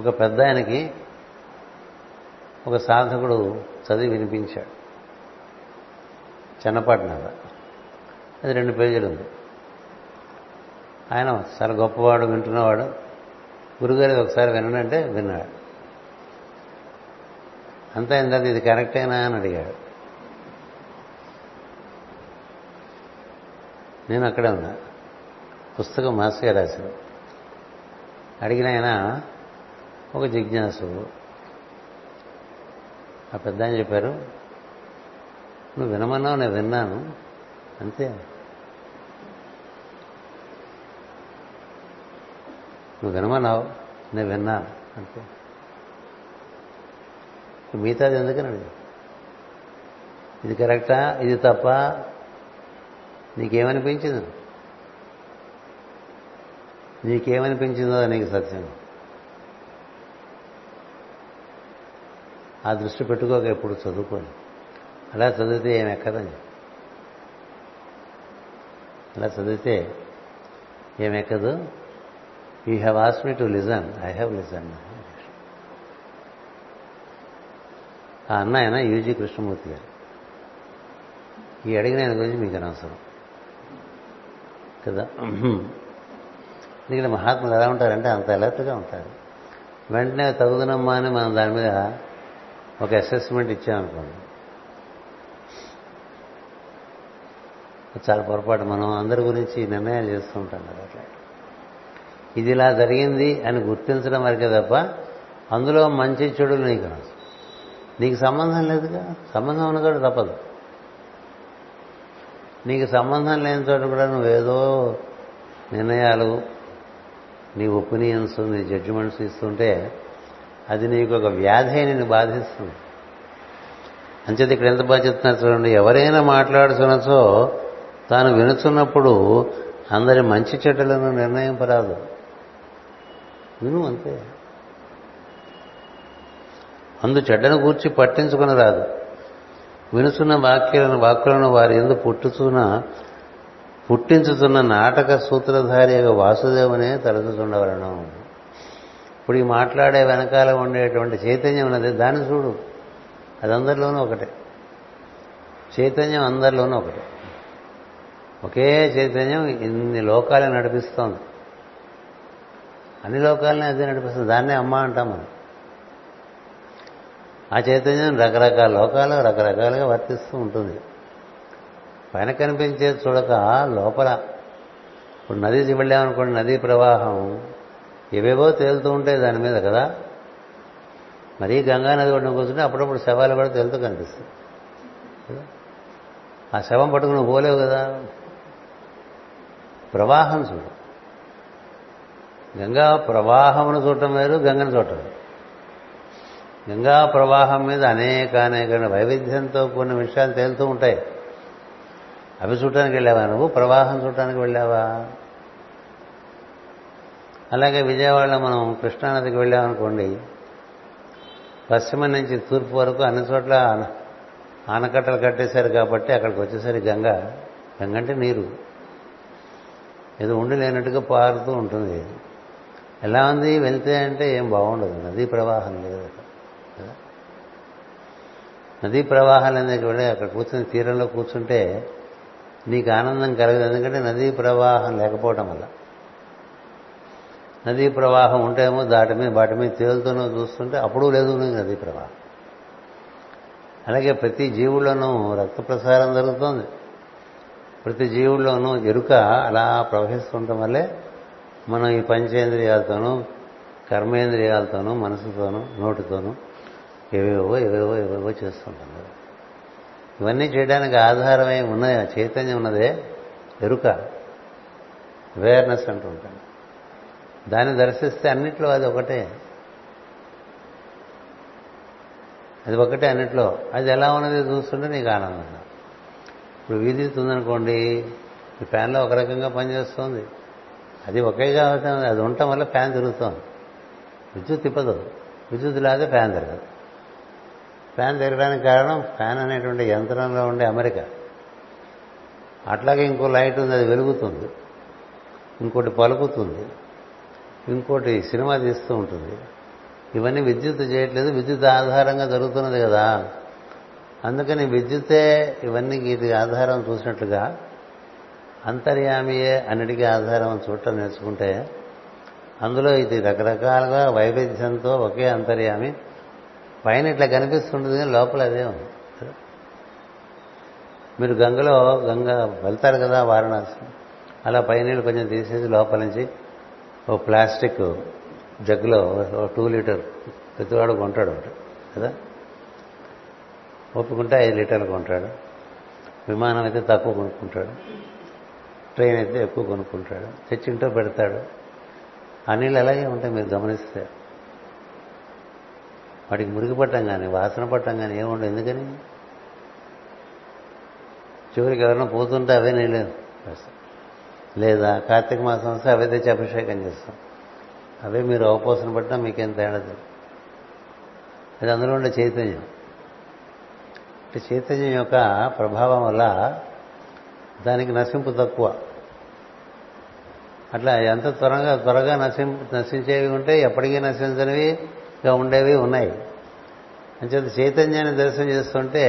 ఒక పెద్ద ఆయనకి ఒక సాధకుడు చదివి వినిపించాడు చిన్నపాటి నాట. అది 2 పేజీలు ఉంది. ఆయన చాలా గొప్పవాడు, వింటున్నవాడు. గురుగారు ఒకసారి వినంటే విన్నాడు. అంతా అయిన తర్వాత ఇది కరెక్టేనా అని అడిగాడు. నేను అక్కడే ఉన్నా, పుస్తకం మాస్గా రాశాడు. అడిగిన ఆయన ఒక జిజ్ఞాసు. ఆ పెద్ద ఆయన చెప్పారు, నువ్వు వినమన్నావు, నేను విన్నాను, అంతే. నువ్వు వినమన్నావు, నేను విన్నాను, అంతే. మిగతాది ఎందుకని అడిగాను, ఇది కరెక్టా, ఇది తప్ప, నీకేమనిపించిందో నీకు సత్యం. ఆ దృష్టి పెట్టుకోక ఎప్పుడు చదువుకోండి. అలా చదివితే ఏం ఎక్కదని, అలా చదివితే ఏమెక్కదు, You have asked me to listen. I have listened. ఆ అన్న ఆయన యూజీ కృష్ణమూర్తి గారు. ఈ అడిగిన ఆయన గురించి మీకు అనవసరం కదా. ఎందుకంటే మహాత్ములు ఎలా ఉంటారంటే అంత ఎలర్ట్గా ఉంటారు. వెంటనే తగుదనమ్మా అని మనం దాని మీద ఒక అసెస్మెంట్ ఇచ్చామనుకోండి, చాలా పొరపాటు. మనం అందరి గురించి నిర్ణయాలు చేస్తూ ఉంటాం కదా. అట్లా ఇది ఇలా జరిగింది అని గుర్తించడం వరకే తప్ప అందులో మంచి చెడులు నీకు అనవసరం. నీకు సంబంధం లేదుగా. సంబంధం ఉన్న చోట తప్పదు. నీకు సంబంధం లేని చోట కూడా నువ్వేదో నిర్ణయాలు, నీ ఒపీనియన్స్, నీ జడ్జిమెంట్స్ ఇస్తుంటే అది నీకు ఒక వ్యాధి అయి నిన్ను బాధిస్తుంది. అంచేది ఇక్కడ ఎంత బాగా చెప్తున్నారు చూడండి, ఎవరైనా మాట్లాడుతున్నచో తాను వినుతున్నప్పుడు అందరి మంచి చెడ్డలను నిర్ణయింపరాదు. విను అంతే. అందు చెడ్డను గూర్చి పట్టించుకుని రాదు. వినుచున్న వాక్యులను వారి యందు పుట్టించుతున్న నాటక సూత్రధారి వాసుదేవునే తలచుచుండవలను. ఇప్పుడు ఈ మాట్లాడే వెనకాల ఉండేటువంటి చైతన్యం ఉన్నది, దాన్ని చూడు. అది అందరిలోనూ ఒకటే చైతన్యం, అందరిలోనూ ఒకటే ఒకే చైతన్యం. ఇన్ని లోకాలను నడిపిస్తోంది, అన్ని లోకాలని అదే నడిపిస్తుంది. దాన్నే అమ్మ అంటాం మనం. ఆ చైతన్యం రకరకాల లోకాలు రకరకాలుగా వర్తిస్తూ ఉంటుంది. పైన కనిపించేది చూడక లోపల ఇప్పుడు నదికి వెళ్ళామనుకోండి, నదీ ప్రవాహం ఏవేవో తేలుతూ ఉంటాయి దాని మీద కదా. మరీ గంగా నది ఒడ్డున కూర్చుంటే అప్పుడప్పుడు శవాలు కూడా తేలుతూ కనిపిస్తుంది. ఆ శవం పట్టుకుని పోలేవు కదా. ప్రవాహం చూడు, గంగా ప్రవాహమును చూడటం వేరు, గంగను చూడటం వేరు. గంగా ప్రవాహం మీద అనేక వైవిధ్యంతో కూడిన విషయాలు తేలుతూ ఉంటాయి. అవి చూడటానికి వెళ్ళావా నువ్వు? ప్రవాహం చూడటానికి వెళ్ళావా? అలాగే విజయవాడలో మనం కృష్ణానదికి వెళ్ళామనుకోండి, పశ్చిమ నుంచి తూర్పు వరకు అన్ని చోట్ల ఆనకట్టలు కట్టేశారు కాబట్టి అక్కడికి వచ్చేసరికి గంగ అంటే నీరు ఏదో ఉండి లేనట్టుగా పారుతూ ఉంటుంది. ఎలా ఉంది వెళ్తే అంటే ఏం బాగుండదు. నదీ ప్రవాహం లేదు కదా. నదీ ప్రవాహాలు అనేది కూడా అక్కడ కూర్చుని తీరంలో కూర్చుంటే నీకు ఆనందం కలగదు. ఎందుకంటే నదీ ప్రవాహం లేకపోవటం వల్ల. నదీ ప్రవాహం ఉంటేమో వాటి మీద తేలుతూనో చూస్తుంటే అప్పుడు లేదు నీకు నదీ ప్రవాహం. అలాగే ప్రతి జీవుల్లోనూ రక్త ప్రసారం జరుగుతోంది. ప్రతి జీవుల్లోనూ ఎరుక అలా ప్రవహిస్తుండటం వల్లే మనం ఈ పంచేంద్రియాలతోనూ, కర్మేంద్రియాలతోనూ, మనసుతోనూ, నోటితోనూ ఏవేవో చేస్తుంటాం కదా. ఇవన్నీ చేయడానికి ఆధారమై ఉన్న చైతన్యం ఉన్నదే ఎరుక, అవేర్నెస్ అంటూ ఉంటాం. దాన్ని దర్శిస్తే అన్నిట్లో అది ఒకటే, అది ఒకటే అన్నిట్లో. అది ఎలా ఉన్నది చూస్తుంటే నీకు ఆనందంగా. ఇప్పుడు విద్యుత్ ఉందనుకోండి, ఈ ఫ్యాన్లో ఒక రకంగా పనిచేస్తుంది. అది ఒకేగా అవుతుంది. అది ఉండటం వల్ల ఫ్యాన్ తిరుగుతోంది. విద్యుత్ తిప్పదు. విద్యుత్ లాగా ఫ్యాన్ తిరగదు. ఫ్యాన్ తిరగడానికి కారణం ఫ్యాన్ అనేటువంటి యంత్రంలో ఉండే అమరిక. అట్లాగే ఇంకో లైట్ ఉంది, అది వెలుగుతుంది. ఇంకోటి పలుకుతుంది. ఇంకోటి సినిమా తీస్తూ ఉంటుంది. ఇవన్నీ విద్యుత్ చేయట్లేదు, విద్యుత్ ఆధారంగా జరుగుతున్నది కదా. అందుకని విద్యుతే ఇవన్నీ ఇది ఆధారం చూసినట్లుగా అంతర్యామియే అన్నిటికీ ఆధారం చూడటం నేర్చుకుంటే అందులో ఇది రకరకాలుగా వైవిధ్యంతో ఒకే అంతర్యామి. పైన ఇట్లా కనిపిస్తుంటుంది కానీ లోపల అదే ఉంది. మీరు గంగ వెళ్తారు కదా వారణాసి, అలా పైన కొంచెం తీసేసి లోపల నుంచి ఓ ప్లాస్టిక్ జగ్గులో 2 లీటర్ ప్రతివాడు కొంటాడు ఒకటి కదా. ఒప్పుకుంటే 5 లీటర్లు కొంటాడు. విమానం అయితే తక్కువ కొనుక్కుంటాడు, ట్రైన్ అయితే ఎక్కువ కొనుక్కుంటాడు, తెచ్చింటో పెడతాడు. ఆ నీళ్ళు అలాగే ఉంటాయి. మీరు గమనిస్తే వాటికి మురికి పట్టం కానీ వాసన పట్టం కానీ ఏముండదు. ఎందుకని? చివరికి ఎవరైనా పోతుంటే అవే నీళ్ళు వేస్తాం, లేదా కార్తీక మాసం వస్తే అవే తెచ్చి అభిషేకం చేస్తాం. అవే మీరు అవపోసన పట్టినా మీకేం తేడా. అది అందులో ఉండే చైతన్యం. అంటే చైతన్యం యొక్క ప్రభావం వల్ల దానికి నశింపు తక్కువ. అట్లా ఎంత త్వరగా నశించేవి ఉంటే ఎప్పటికీ నశించనివిగా ఉండేవి ఉన్నాయి. అంచేత చైతన్యాన్ని దర్శనం చేస్తుంటే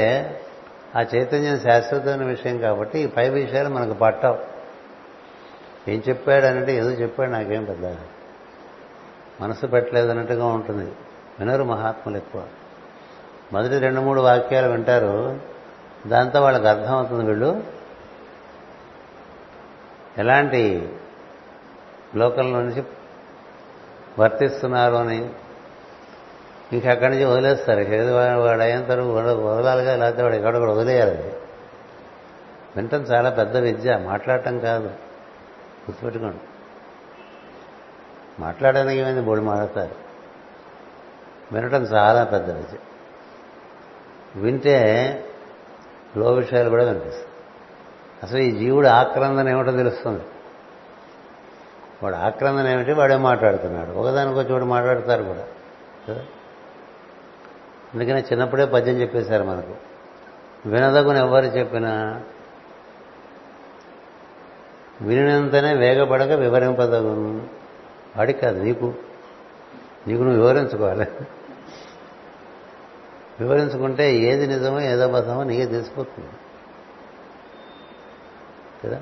ఆ చైతన్యం శాశ్వతమైన విషయం కాబట్టి ఈ పై విషయాలు మనకు పట్టవు. ఏం చెప్పాడనంటే ఏదో చెప్పాడు నాకేం పెద్ద మనసు పెట్టలేదన్నట్టుగా ఉంటుంది. వినరు మహాత్ములు ఎక్కువ. మొదటి 2-3 వాక్యాలు వింటారు, దాంతో వాళ్ళకి అర్థమవుతుంది వీళ్ళు ఎలాంటి లోకంలో నుంచి వర్తిస్తున్నారు అని. ఇంకా అక్కడి నుంచి వదిలేస్తారు. వాడు అయిన తర్వాత వదలాలిగా, లేకపోతే వాడు ఎక్కడ కూడా వదిలేయాలి. వినటం చాలా పెద్ద విద్య, మాట్లాడటం కాదు. గుర్తుపెట్టుకోండి, మాట్లాడడానికి ఏమైంది బోడి మాట్లాడతారు, వినటం చాలా పెద్ద విద్య. వింటే లో విషయాలు కూడా వినిపిస్తాయి. అసలు ఈ జీవుడు ఆక్రందన ఏమిటో తెలుస్తుంది. వాడు ఆక్రందన ఏమిటి, వాడే మాట్లాడుతున్నాడు. ఒకదానికో చోటు మాట్లాడతారు కూడా. అందుకనే చిన్నప్పుడే పద్యం చెప్పేశారు మనకు, వినదగున ఎవరు చెప్పినా వినినంతనే వేగపడక వివరింపదగును. వాడికి కాదు, నీకు నువ్వు వివరించుకోవాలి. వివరించుకుంటే ఏది నిజమో ఏదో అబద్ధమో నీకే తెలిసిపోతుంది కదా.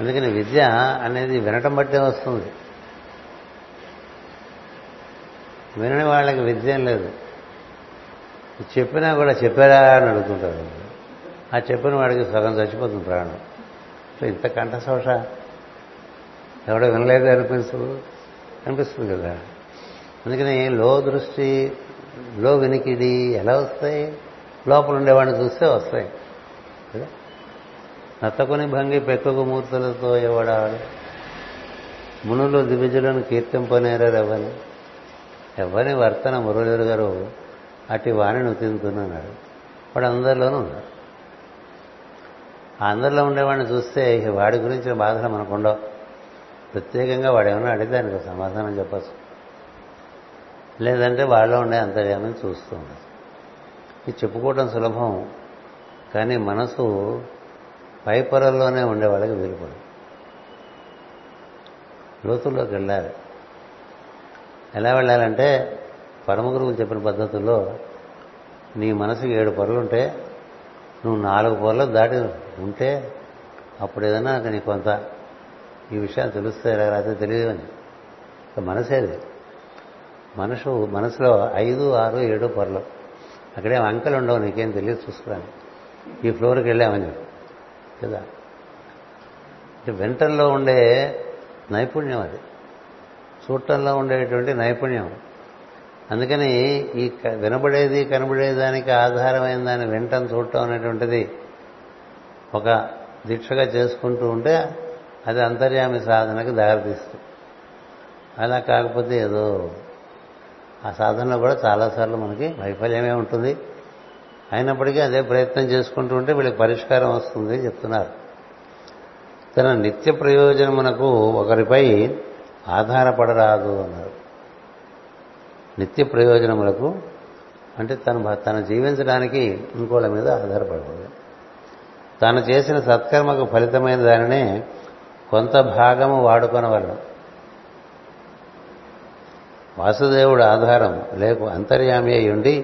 అందుకని విద్య అనేది వినటం బట్టే వస్తుంది. వినని వాళ్ళకి విద్య ఏం లేదు. చెప్పినా కూడా చెప్పారా అని అడుగుతుంటారు. ఆ చెప్పిన వాడికి సగం చచ్చిపోతుంది ప్రాణం. ఇంత కంఠశోష ఎవడో వినలేదు అనిపిస్తుంది కదా. అందుకని లో దృష్టి, లో వినికిడి ఎలా వస్తాయి? లోపల ఉండేవాడిని చూస్తే వస్తాయి. నత్తకుని భంగి పెక్కకు మూర్తులతో ఎవడాడు, మునులు దివిజులను కీర్తింపనేరెవరు, ఎవరిని వర్తన మురళీరు గారు అటు వాణి నుతింతున్నాడు. వాడు అందరిలోనూ ఉన్నాడు. ఆ అందరిలో ఉండేవాడిని చూస్తే వాడి గురించిన బాధలు మనకుండవు. ప్రత్యేకంగా వాడు ఏమైనా అడిగానికి సమాధానం చెప్పచ్చు, లేదంటే వాళ్ళు ఉండే అంతర్యామని చూస్తూ ఉండదు. ఇది చెప్పుకోవటం సులభం, కానీ మనసు పై పొరల్లోనే ఉండేవాళ్ళకి వీలుపడదు. లోతుల్లోకి వెళ్ళాలి. ఎలా వెళ్ళాలంటే పరమ గురువులు చెప్పిన పద్ధతుల్లో నీ మనసుకి 7 పొరలుంటే నువ్వు 4 పొరలు దాటి ఉంటే అప్పుడు ఏదైనా నీకు కొంత ఈ విషయాలు తెలుస్తాయి, లేకపోతే తెలియని మనసేది. మనసులో 5, 6, 7 పొరలు. అక్కడేం అంకెలు ఉండవు, నీకేం తెలియదు చూసుకురాని. ఈ ఫ్లోర్కి వెళ్ళామని చెప్పు కదా. అంటే వినటంలో ఉండే నైపుణ్యం అది, చూడటంలో ఉండేటువంటి నైపుణ్యం. అందుకని ఈ వినబడేది కనబడేదానికి ఆధారమైన దాన్ని వినటం చూడటం అనేటువంటిది ఒక దీక్షగా చేసుకుంటూ ఉంటే అది అంతర్యామి సాధనకు దారితీస్తుంది. అలా కాకపోతే ఏదో ఆ సాధనలో కూడా చాలాసార్లు మనకి వైఫల్యమే ఉంటుంది. అయినప్పటికీ అదే ప్రయత్నం చేసుకుంటూ ఉంటే వీళ్ళకి పరిష్కారం వస్తుంది చెప్తున్నారు. తన నిత్య ప్రయోజనమునకు ఒకరిపై ఆధారపడరాదు అన్నారు. నిత్య ప్రయోజనములకు అంటే తను జీవించడానికి ఇంకోళ్ళ మీద ఆధారపడకూడదు. తాను చేసిన సత్కర్మకు ఫలితమైన దానినే కొంత భాగము వాడుకొనవలెను. వాసుదేవుడు ఆధారం లేకు అంతర్యామి అయి ఉండి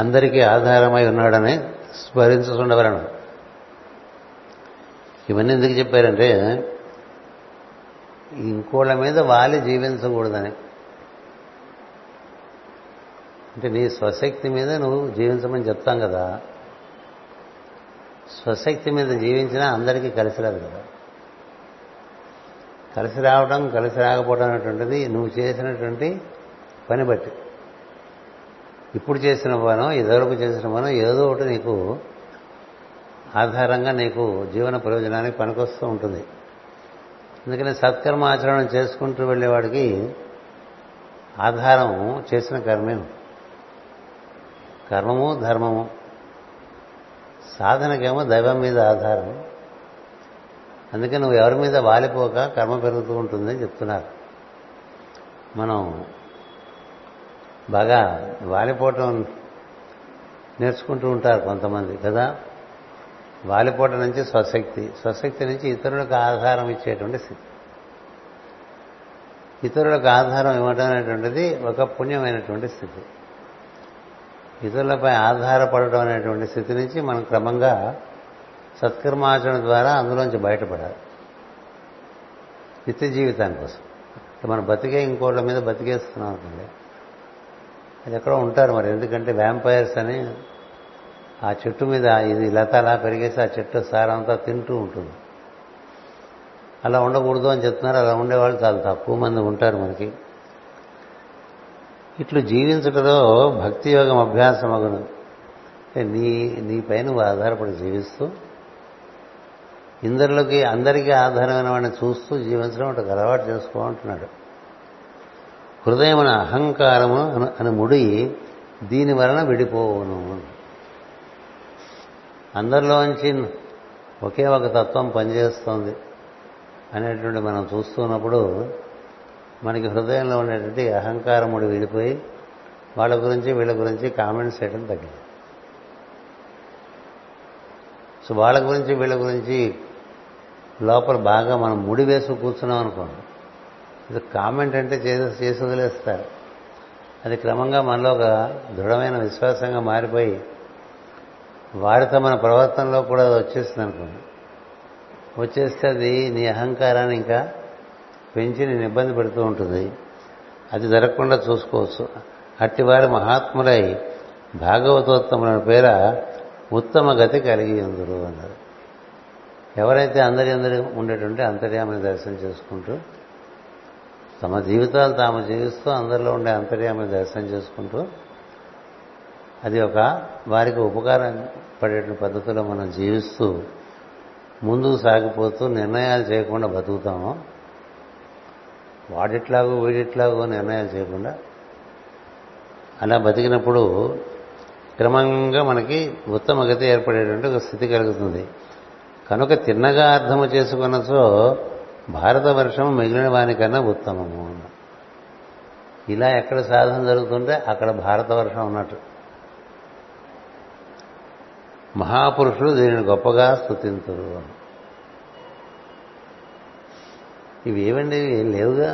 అందరికీ ఆధారమై ఉన్నాడని స్మరించుకుండవలను. ఇవన్నీ ఎందుకు చెప్పారంటే ఇంకోళ్ళ మీద వాలి జీవించకూడదని. అంటే నీ స్వశక్తి మీద నువ్వు జీవించమని చెప్తాం కదా. స్వశక్తి మీద జీవించినా అందరికీ కలిసి రాదు కదా. కలిసి రావడం కలిసి రాకపోవడం అనేటువంటిది నువ్వు చేసినటువంటి పని బట్టి. ఇప్పుడు చేసిన పనో ఇదివరకు చేసిన పనో ఏదో ఒకటి నీకు ఆధారంగా నీకు జీవన ప్రయోజనానికి పనికొస్తూ ఉంటుంది. అందుకని సత్కర్మ ఆచరణ చేసుకుంటూ వెళ్ళేవాడికి ఆధారం చేసిన కర్మే. కర్మము ధర్మము, సాధనకేమో దైవం మీద ఆధారం. అందుకే నువ్వు ఎవరి మీద వాలిపోక కర్మ పెరుగుతూ ఉంటుందని చెప్తున్నారు. మనం బాగా వాలిపోవటం నేర్చుకుంటూ ఉంటారు కొంతమంది కదా. వాలిపోట నుంచి స్వశక్తి, స్వశక్తి నుంచి ఇతరులకు ఆధారం ఇచ్చేటువంటి స్థితి. ఇతరులకు ఆధారం ఇవ్వడం అనేటువంటిది ఒక పుణ్యమైనటువంటి స్థితి. ఇతరులపై ఆధారపడడం అనేటువంటి స్థితి నుంచి మనం క్రమంగా సత్కర్మాచరణ ద్వారా అందులోంచి బయటపడాలి. నిత్య జీవితాని కోసం మనం బతికే ఇంకోళ్ళ మీద బతికేస్తున్నాం అనుకోండి, అది ఎక్కడో ఉంటారు మరి. ఎందుకంటే వ్యాంపైర్స్ అని ఆ చెట్టు మీద ఇది లత అలా పెరిగేసి ఆ చెట్టు సారంతా తింటూ ఉంటుంది. అలా ఉండకూడదు అని చెప్తున్నారు. అలా ఉండేవాళ్ళు చాలా తక్కువ మంది ఉంటారు మనకి. ఇట్లు జీవించటంలో భక్తి యోగం అభ్యాసమగును. నీపై నువ్వు ఆధారపడి జీవిస్తూ అందరికీ ఆధారమైన వాడిని చూస్తూ జీవించడం ఒకటి అలవాటు చేసుకోమంటున్నాడు. హృదయమున అహంకారము అని ముడి దీని వలన విడిపోవును. అందరిలోంచి ఒకే ఒక తత్వం పనిచేస్తోంది అనేటువంటి మనం చూస్తున్నప్పుడు మనకి హృదయంలో ఉండేటువంటి అహంకారం ముడి విడిపోయి వాళ్ళ గురించి వీళ్ళ గురించి కామెంట్స్ చేయడం తగ్గింది. సో వాళ్ళ గురించి వీళ్ళ గురించి లోపల బాగా మనం ముడి వేసి కూర్చున్నాం అనుకోండి, ఇది కామెంట్ అంటే చేసి వదిలేస్తారు. అది క్రమంగా మనలో ఒక దృఢమైన విశ్వాసంగా మారిపోయి వారితో మన ప్రవర్తనలో కూడా అది వచ్చేస్తుంది అనుకోండి. వచ్చేస్తే అది నీ అహంకారాన్ని ఇంకా పెంచి నేను ఇబ్బంది పెడుతూ ఉంటుంది. అది జరగకుండా చూసుకోవచ్చు. అట్టి వారి మహాత్ములై భాగవతోత్తముల పేర ఉత్తమ గతి కలిగి ఉందరు అన్నారు. ఎవరైతే అందరి ఉండేటువంటి అంతర్యామిని దర్శనం చేసుకుంటూ తమ జీవితాలు తాము జీవిస్తూ అందరిలో ఉండే అంతర్యామిని దర్శనం చేసుకుంటూ అది ఒక వారికి ఉపకారం పడేటువంటి పద్ధతిలో మనం జీవిస్తూ ముందుకు సాగిపోతూ నిర్ణయాలు చేయకుండా బతుకుతాము. వాడిట్లాగో వీడిట్లాగో నిర్ణయాలు చేయకుండా అలా బతికినప్పుడు క్రమంగా మనకి ఉత్తమ గతి ఏర్పడేటువంటి ఒక స్థితి కలుగుతుంది. కనుక తిన్నగా అర్థము చేసుకున్నచో భారతవర్షం మిగిలిన వానికన్నా ఉత్తమము. ఇలా ఎక్కడ సాధన జరుగుతుంటే అక్కడ భారతవర్షం ఉన్నట్టు. మహాపురుషులు దీనిని గొప్పగా స్తుతింతురు. ఇవి ఏవండి, ఏం లేవుగా,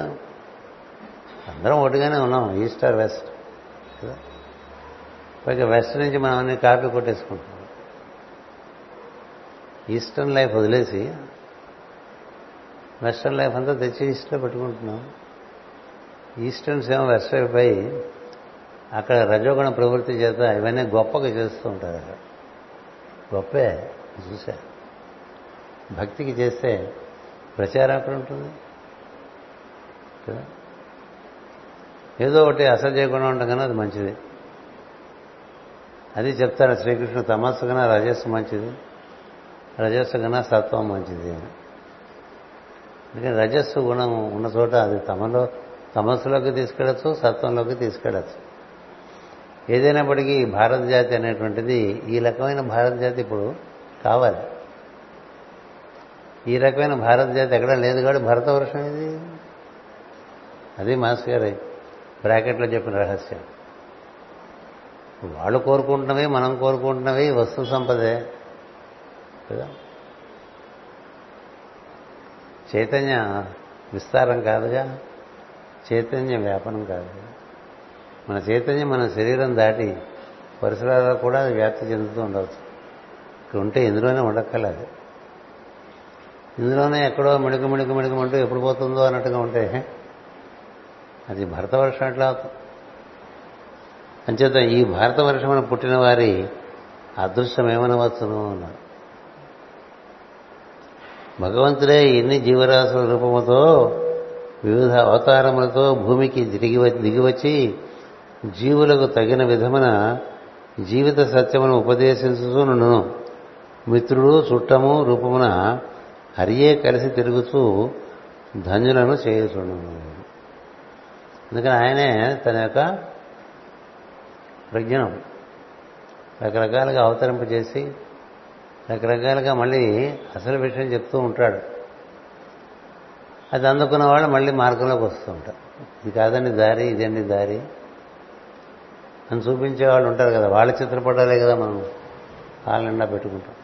అందరం ఒకటిగానే ఉన్నాం. ఈస్ట్ ఆర్ వెస్ట్ కదా. పైగా వెస్ట్ నుంచి మనం అన్ని కాపీ కొట్టేసుకుంటాం. ఈస్టర్న్ లైఫ్ వదిలేసి వెస్టర్న్ లైఫ్ అంతా తెచ్చి ఈస్ట్లో పెట్టుకుంటున్నాం. ఈస్టర్న్స్ ఏమో వెస్ట్ అయిపోయి అక్కడ రజోగుణ ప్రవృత్తి చేత ఇవన్నీ గొప్పగా చేస్తూ ఉంటారు. అక్కడ గొప్పే చూసా. భక్తికి చేస్తే ప్రచారం ఎక్కడ ఉంటుంది కదా. ఏదో ఒకటి అసలు చేయకుండా ఉంటాం కానీ అది మంచిది. అది చెప్తారు శ్రీకృష్ణుడు, తమస్సు కన్నా రజస్సు మంచిది, రజస్సు కన్నా సత్వం మంచిది అని. అందుకని రజస్సు గుణం ఉన్న చోట అది తమస్సులోకి తీసుకెళ్ళచ్చు, సత్వంలోకి తీసుకెళ్ళచ్చు. ఏదైనప్పటికీ భారత జాతి అనేటువంటిది ఈ రకమైన భారత జాతి ఇప్పుడు కావాలి. ఈ రకమైన భారత జాతి ఎక్కడ లేదు కాబట్టి భరతవర్షం ఇది. అది మాస్ గారి బ్రాకెట్లో చెప్పిన రహస్యం. వాళ్ళు కోరుకుంటున్నవి మనం కోరుకుంటున్నవి వస్తు సంపదే కదా. చైతన్య విస్తారం కాదుగా, చైతన్య వ్యాపనం కాదుగా. మన చైతన్యం మన శరీరం దాటి పరిసరాల్లో కూడా అది వ్యాప్తి చెందుతూ ఉండవచ్చు. ఇక్కడ ఉంటే ఇందులోనే ఉండక్కర్లేదు. ఇందులోనే ఎక్కడో మిణుకు మిణుకు మిణుకుమంటూ ఎప్పుడు పోతుందో అన్నట్టుగా ఉంటే అది భారతవర్షం ఎట్లా అవుతుంది? అంచేత ఈ భారతవర్షమున పుట్టిన వారి అదృష్టం ఏమనవచ్చును అన్నారు. భగవంతుడే ఇన్ని జీవరాశుల రూపముతో వివిధ అవతారములతో భూమికి దిగివచ్చి జీవులకు తగిన విధమున జీవిత సత్యమును ఉపదేశించుతూ నుండును. మిత్రుడు చుట్టము రూపమున హరియే కలిసి తిరుగుతూ ధన్యులను చేయుచుండు. అందుకని ఆయనే తన యొక్క ప్రజ్ఞను రకరకాలుగా అవతరింపజేసి రకరకాలుగా మళ్ళీ అసలు విషయం చెప్తూ ఉంటాడు. అది అందుకున్న వాళ్ళు మళ్ళీ మార్గంలోకి వస్తూ ఉంటారు. ఇది కాదండి దారి, ఇదండి దారి అని చూపించే వాళ్ళు ఉంటారు కదా. వాళ్ళ చిత్రపటాలే కదా మనం వాళ్ళ నిండా పెట్టుకుంటాం.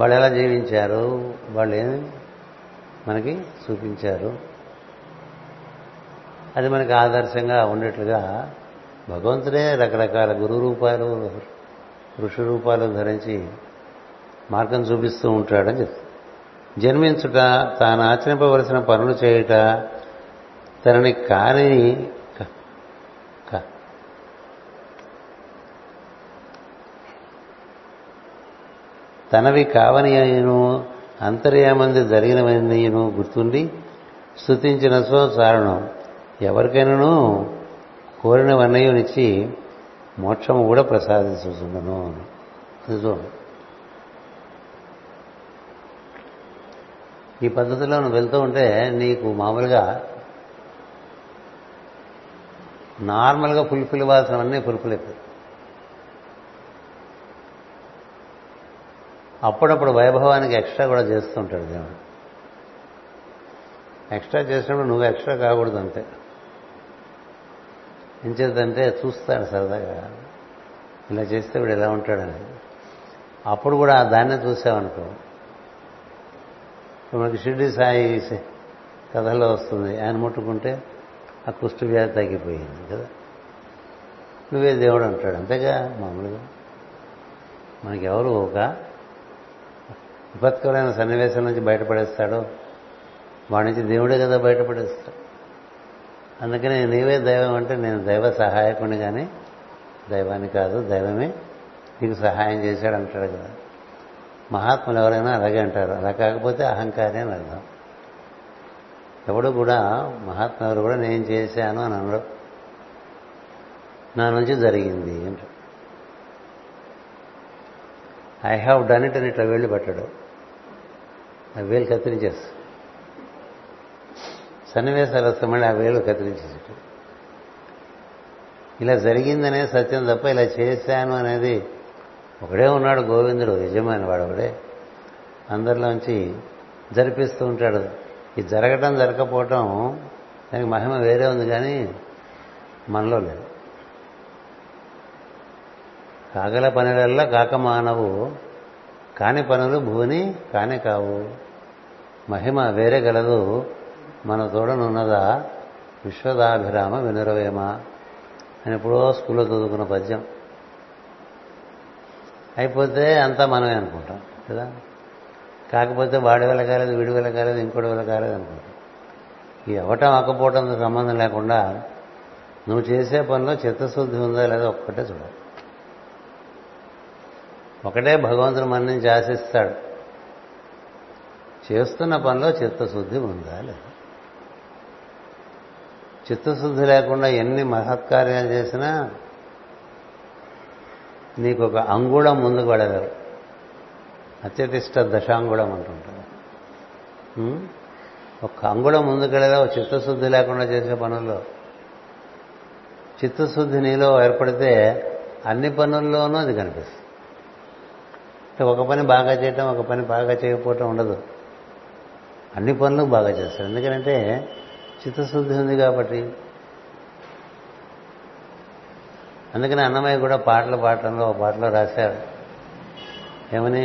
వాళ్ళు ఎలా జీవించారు, వాళ్ళు ఏమి మనకి చూపించారు, అది మనకి ఆదర్శంగా ఉండేట్లుగా భగవంతుడే రకరకాల గురు రూపాలు ఋషి రూపాలు ధరించి మార్గం చూపిస్తూ ఉంటాడని చెప్తాడు. జన్మించుట, తాను ఆచరింపవలసిన పనులు చేయుట, తనని కాని తనవి కావని అయ్యను అంతర్యామంది జరిగినవన్నీను గుర్తుండి స్తుతించిన సో చారణం. ఎవరికైనాను కోరినవన్నయ్యనిచ్చి మోక్షము కూడా ప్రసాదించుతున్నాను. ఈ పద్ధతిలో నువ్వు వెళ్తూ ఉంటే నీకు మామూలుగా నార్మల్గా ఫుల్ఫిల్ అవ్వాల్సినవన్నీ ఫుల్ఫిల్ అయిపోయి అప్పుడప్పుడు వైభవానికి ఎక్స్ట్రా కూడా చేస్తూ ఉంటాడు దేవుడు. ఎక్స్ట్రా చేసినప్పుడు నువ్వు ఎక్స్ట్రా కాకూడదు అంతే. ఏం చేద్దంటే చూస్తాడు సరదాగా ఇలా చేస్తే వీడు ఎలా ఉంటాడని. అప్పుడు కూడా దాన్నే చూసావనుకో. మనకి షిర్డి సాయి కథలో వస్తుంది, ఆయన ముట్టుకుంటే ఆ కుష్ఠ వ్యాధి తగ్గిపోయింది కదా, నువ్వే దేవుడు అంటాడు అంతేగా. మామూలుగా మనకెవరు ఒక విపత్కరమైన సన్నివేశం నుంచి బయటపడేస్తాడో వాడి నుంచి దేవుడే కదా బయటపడేస్తాడు. అందుకని నీవే దైవం అంటే నేను దైవ సహాయకుని కానీ దైవాన్ని కాదు, దైవమే నీకు సహాయం చేశాడు అంటాడు కదా. మహాత్ములు ఎవరైనా అలాగే అంటారు. అలా కాకపోతే అహంకారి అని అర్థం. ఎవడు కూడా మహాత్మ ఎవరు కూడా నేను చేశాను అని అనడు, నా నుంచి జరిగింది అంటాడు. ఐ హ్యావ్ డన్ ఇట్ అని ఇట్లా వేళ్ళు పెట్టాడు, ఆ వేలు కత్తిరించేస్తా. సన్నివేశాలు వస్తే మళ్ళీ ఆ వేలు కత్తిరించేసాడు. ఇలా జరిగిందనే సత్యం తప్ప ఇలా చేశాను అనేది ఒకడే ఉన్నాడు గోవిందుడు యజమాని, వాడు ఒకడే అందరిలోంచి జరిపిస్తూ ఉంటాడు. ఈ జరగటం జరగకపోవటం దానికి మహిమ వేరే ఉంది కానీ మనలో లేదు. కాగల పనులల్లో కాక మానవు, కాని పనులు భూని కానే కావు. మహిమ వేరే గలదు మన తోడనున్నదా విశ్వదాభిరామ వినురవేమ అని ఎప్పుడో స్కూల్లో చదువుకున్న పద్యం. అయిపోతే అంతా మనమే అనుకుంటాం కదా, కాకపోతే వాడి వల్ల కాలేదు, వీడి వల్ల కాలేదు, ఇంకోటి వల్ల కాలేదు అనుకుంటాం. ఈ అవటం అక్కపోవటంతో సంబంధం లేకుండా నువ్వు చేసే పనిలో చిత్తశుద్ధి ఉందా లేదా ఒక్కటే చూడాలి. ఒకటే భగవంతుడు మన నుంచి ఆశిస్తాడు, చేస్తున్న పనిలో చిత్తశుద్ధి ఉందా లేదా. చిత్తశుద్ధి లేకుండా ఎన్ని మహత్కార్యాలు చేసినా నీకు ఒక అంగుళం ముందుకు పడగలరు. అత్యతిష్ట దశాంగుళం అంటుంటారు. ఒక అంగుళం ముందుకెళ్ళగా చిత్తశుద్ధి లేకుండా చేసే పనుల్లో. చిత్తశుద్ధి నీలో ఏర్పడితే అన్ని పనుల్లోనూ అది కనిపిస్తుంది. ఒక పని బాగా చేయటం, ఒక పని బాగా చేయకపోవటం ఉండదు, అన్ని పనులు బాగా చేస్తాడు. ఎందుకంటే చిత్తశుద్ధి ఉంది కాబట్టి. అందుకని అన్నమయ్య కూడా పాటలు పాడటంలో ఒక పాటలో రాశారు ఏమని,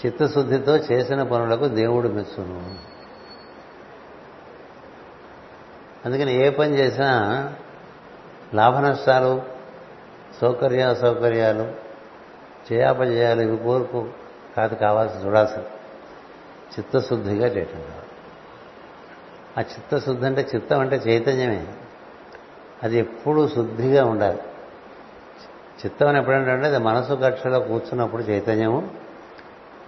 చిత్తశుద్ధితో చేసిన పనులకు దేవుడు మెచ్చును. అందుకని ఏ పని చేసినా లాభ నష్టాలు, సౌకర్యాలు, చేయాపజేయాలు ఇవి కోరుకు కాదు, కావాల్సి చూడాల్సింది చిత్తశుద్ధిగా చేయటం కాదు. ఆ చిత్తశుద్ధి అంటే చిత్తం అంటే చైతన్యమే, అది ఎప్పుడూ శుద్ధిగా ఉండాలి. చిత్తం అని ఎప్పుడంటే అది మనసు కక్షలో కూర్చున్నప్పుడు చైతన్యము.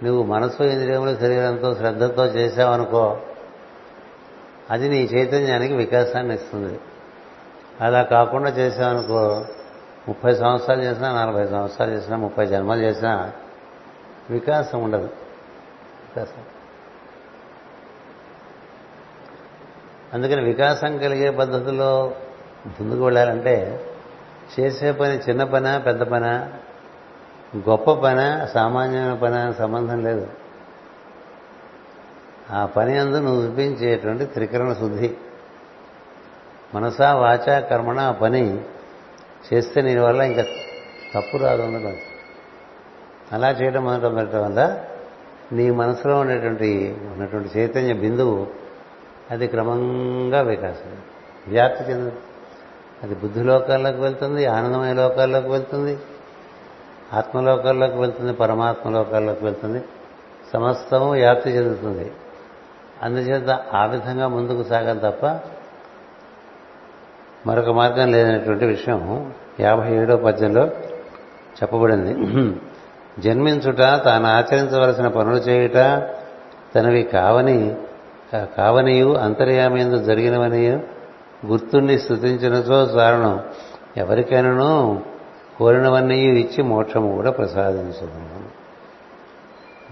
నువ్వు మనసు ఇంద్రియములు శరీరంతో శ్రద్ధతో చేశావనుకో అది నీ చైతన్యానికి వికాసాన్ని ఇస్తుంది. అలా కాకుండా చేశావనుకో 30 సంవత్సరాలు చేసినా, 40 సంవత్సరాలు చేసినా, 30 జన్మలు చేసినా వికాసం ఉండదు. వికాసం అందుకని వికాసం కలిగే పద్ధతిలో ముందుకు వెళ్ళాలంటే చేసే పని చిన్న పనా, పెద్ద పనా, గొప్ప పనా, సామాన్యమైన పనా సంబంధం లేదు. ఆ పని అందు నువ్వు చూపించేటువంటి త్రికరణ శుద్ధి, మనసా వాచా కర్మణ ఆ పని చేస్తే నీ వల్ల ఇంకా తప్పు రాదు. అందుకని అలా చేయడం మొదలుపెట్టడం వల్ల నీ మనసులో ఉన్నటువంటి చైతన్య బిందువు అది క్రమంగా వికాసం వ్యాప్తి చెందుతుంది. అది బుద్ధిలోకాల్లోకి వెళ్తుంది, ఆనందమయ లోకాల్లోకి వెళ్తుంది, ఆత్మలోకాల్లోకి వెళ్తుంది, పరమాత్మ లోకాల్లోకి వెళ్తుంది, సమస్తము వ్యాప్తి చెందుతుంది. అందుచేత ఆ విధంగా ముందుకు సాగం తప్ప మరొక మార్గం లేనటువంటి విషయం 57వ పద్యంలో చెప్పబడింది. జన్మించుట, తాను ఆచరించవలసిన పనులు చేయుట, తనవి కావనియు అంతర్యామయందు జరిగినవనియు గుర్తుండి స్తుతించినచో సారణం ఎవరికైనాను కోరినవన్నీ ఇచ్చి మోక్షము కూడా ప్రసాదించును.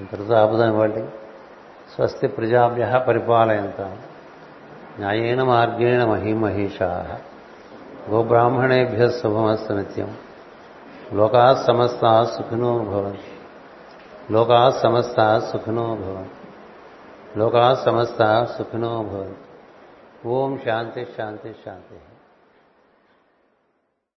ఇంతటితో ఆపుదాం వాళ్ళకి. స్వస్తి ప్రజాభ్యః పరిపాలయంతాం న్యాయేన మార్గేణ మహీమహీషాః గోబ్రాహ్మణేభ్యః శుభమస్తు నిత్యం. లోకాః సమస్తాః సుఖినో భవంతు. లోకాః సమస్తాః సుఖినో భవంతు. లోకాః సమస్తాః సుఖినో భవంతు. ఓం శాంతి శాంతి శాంతి.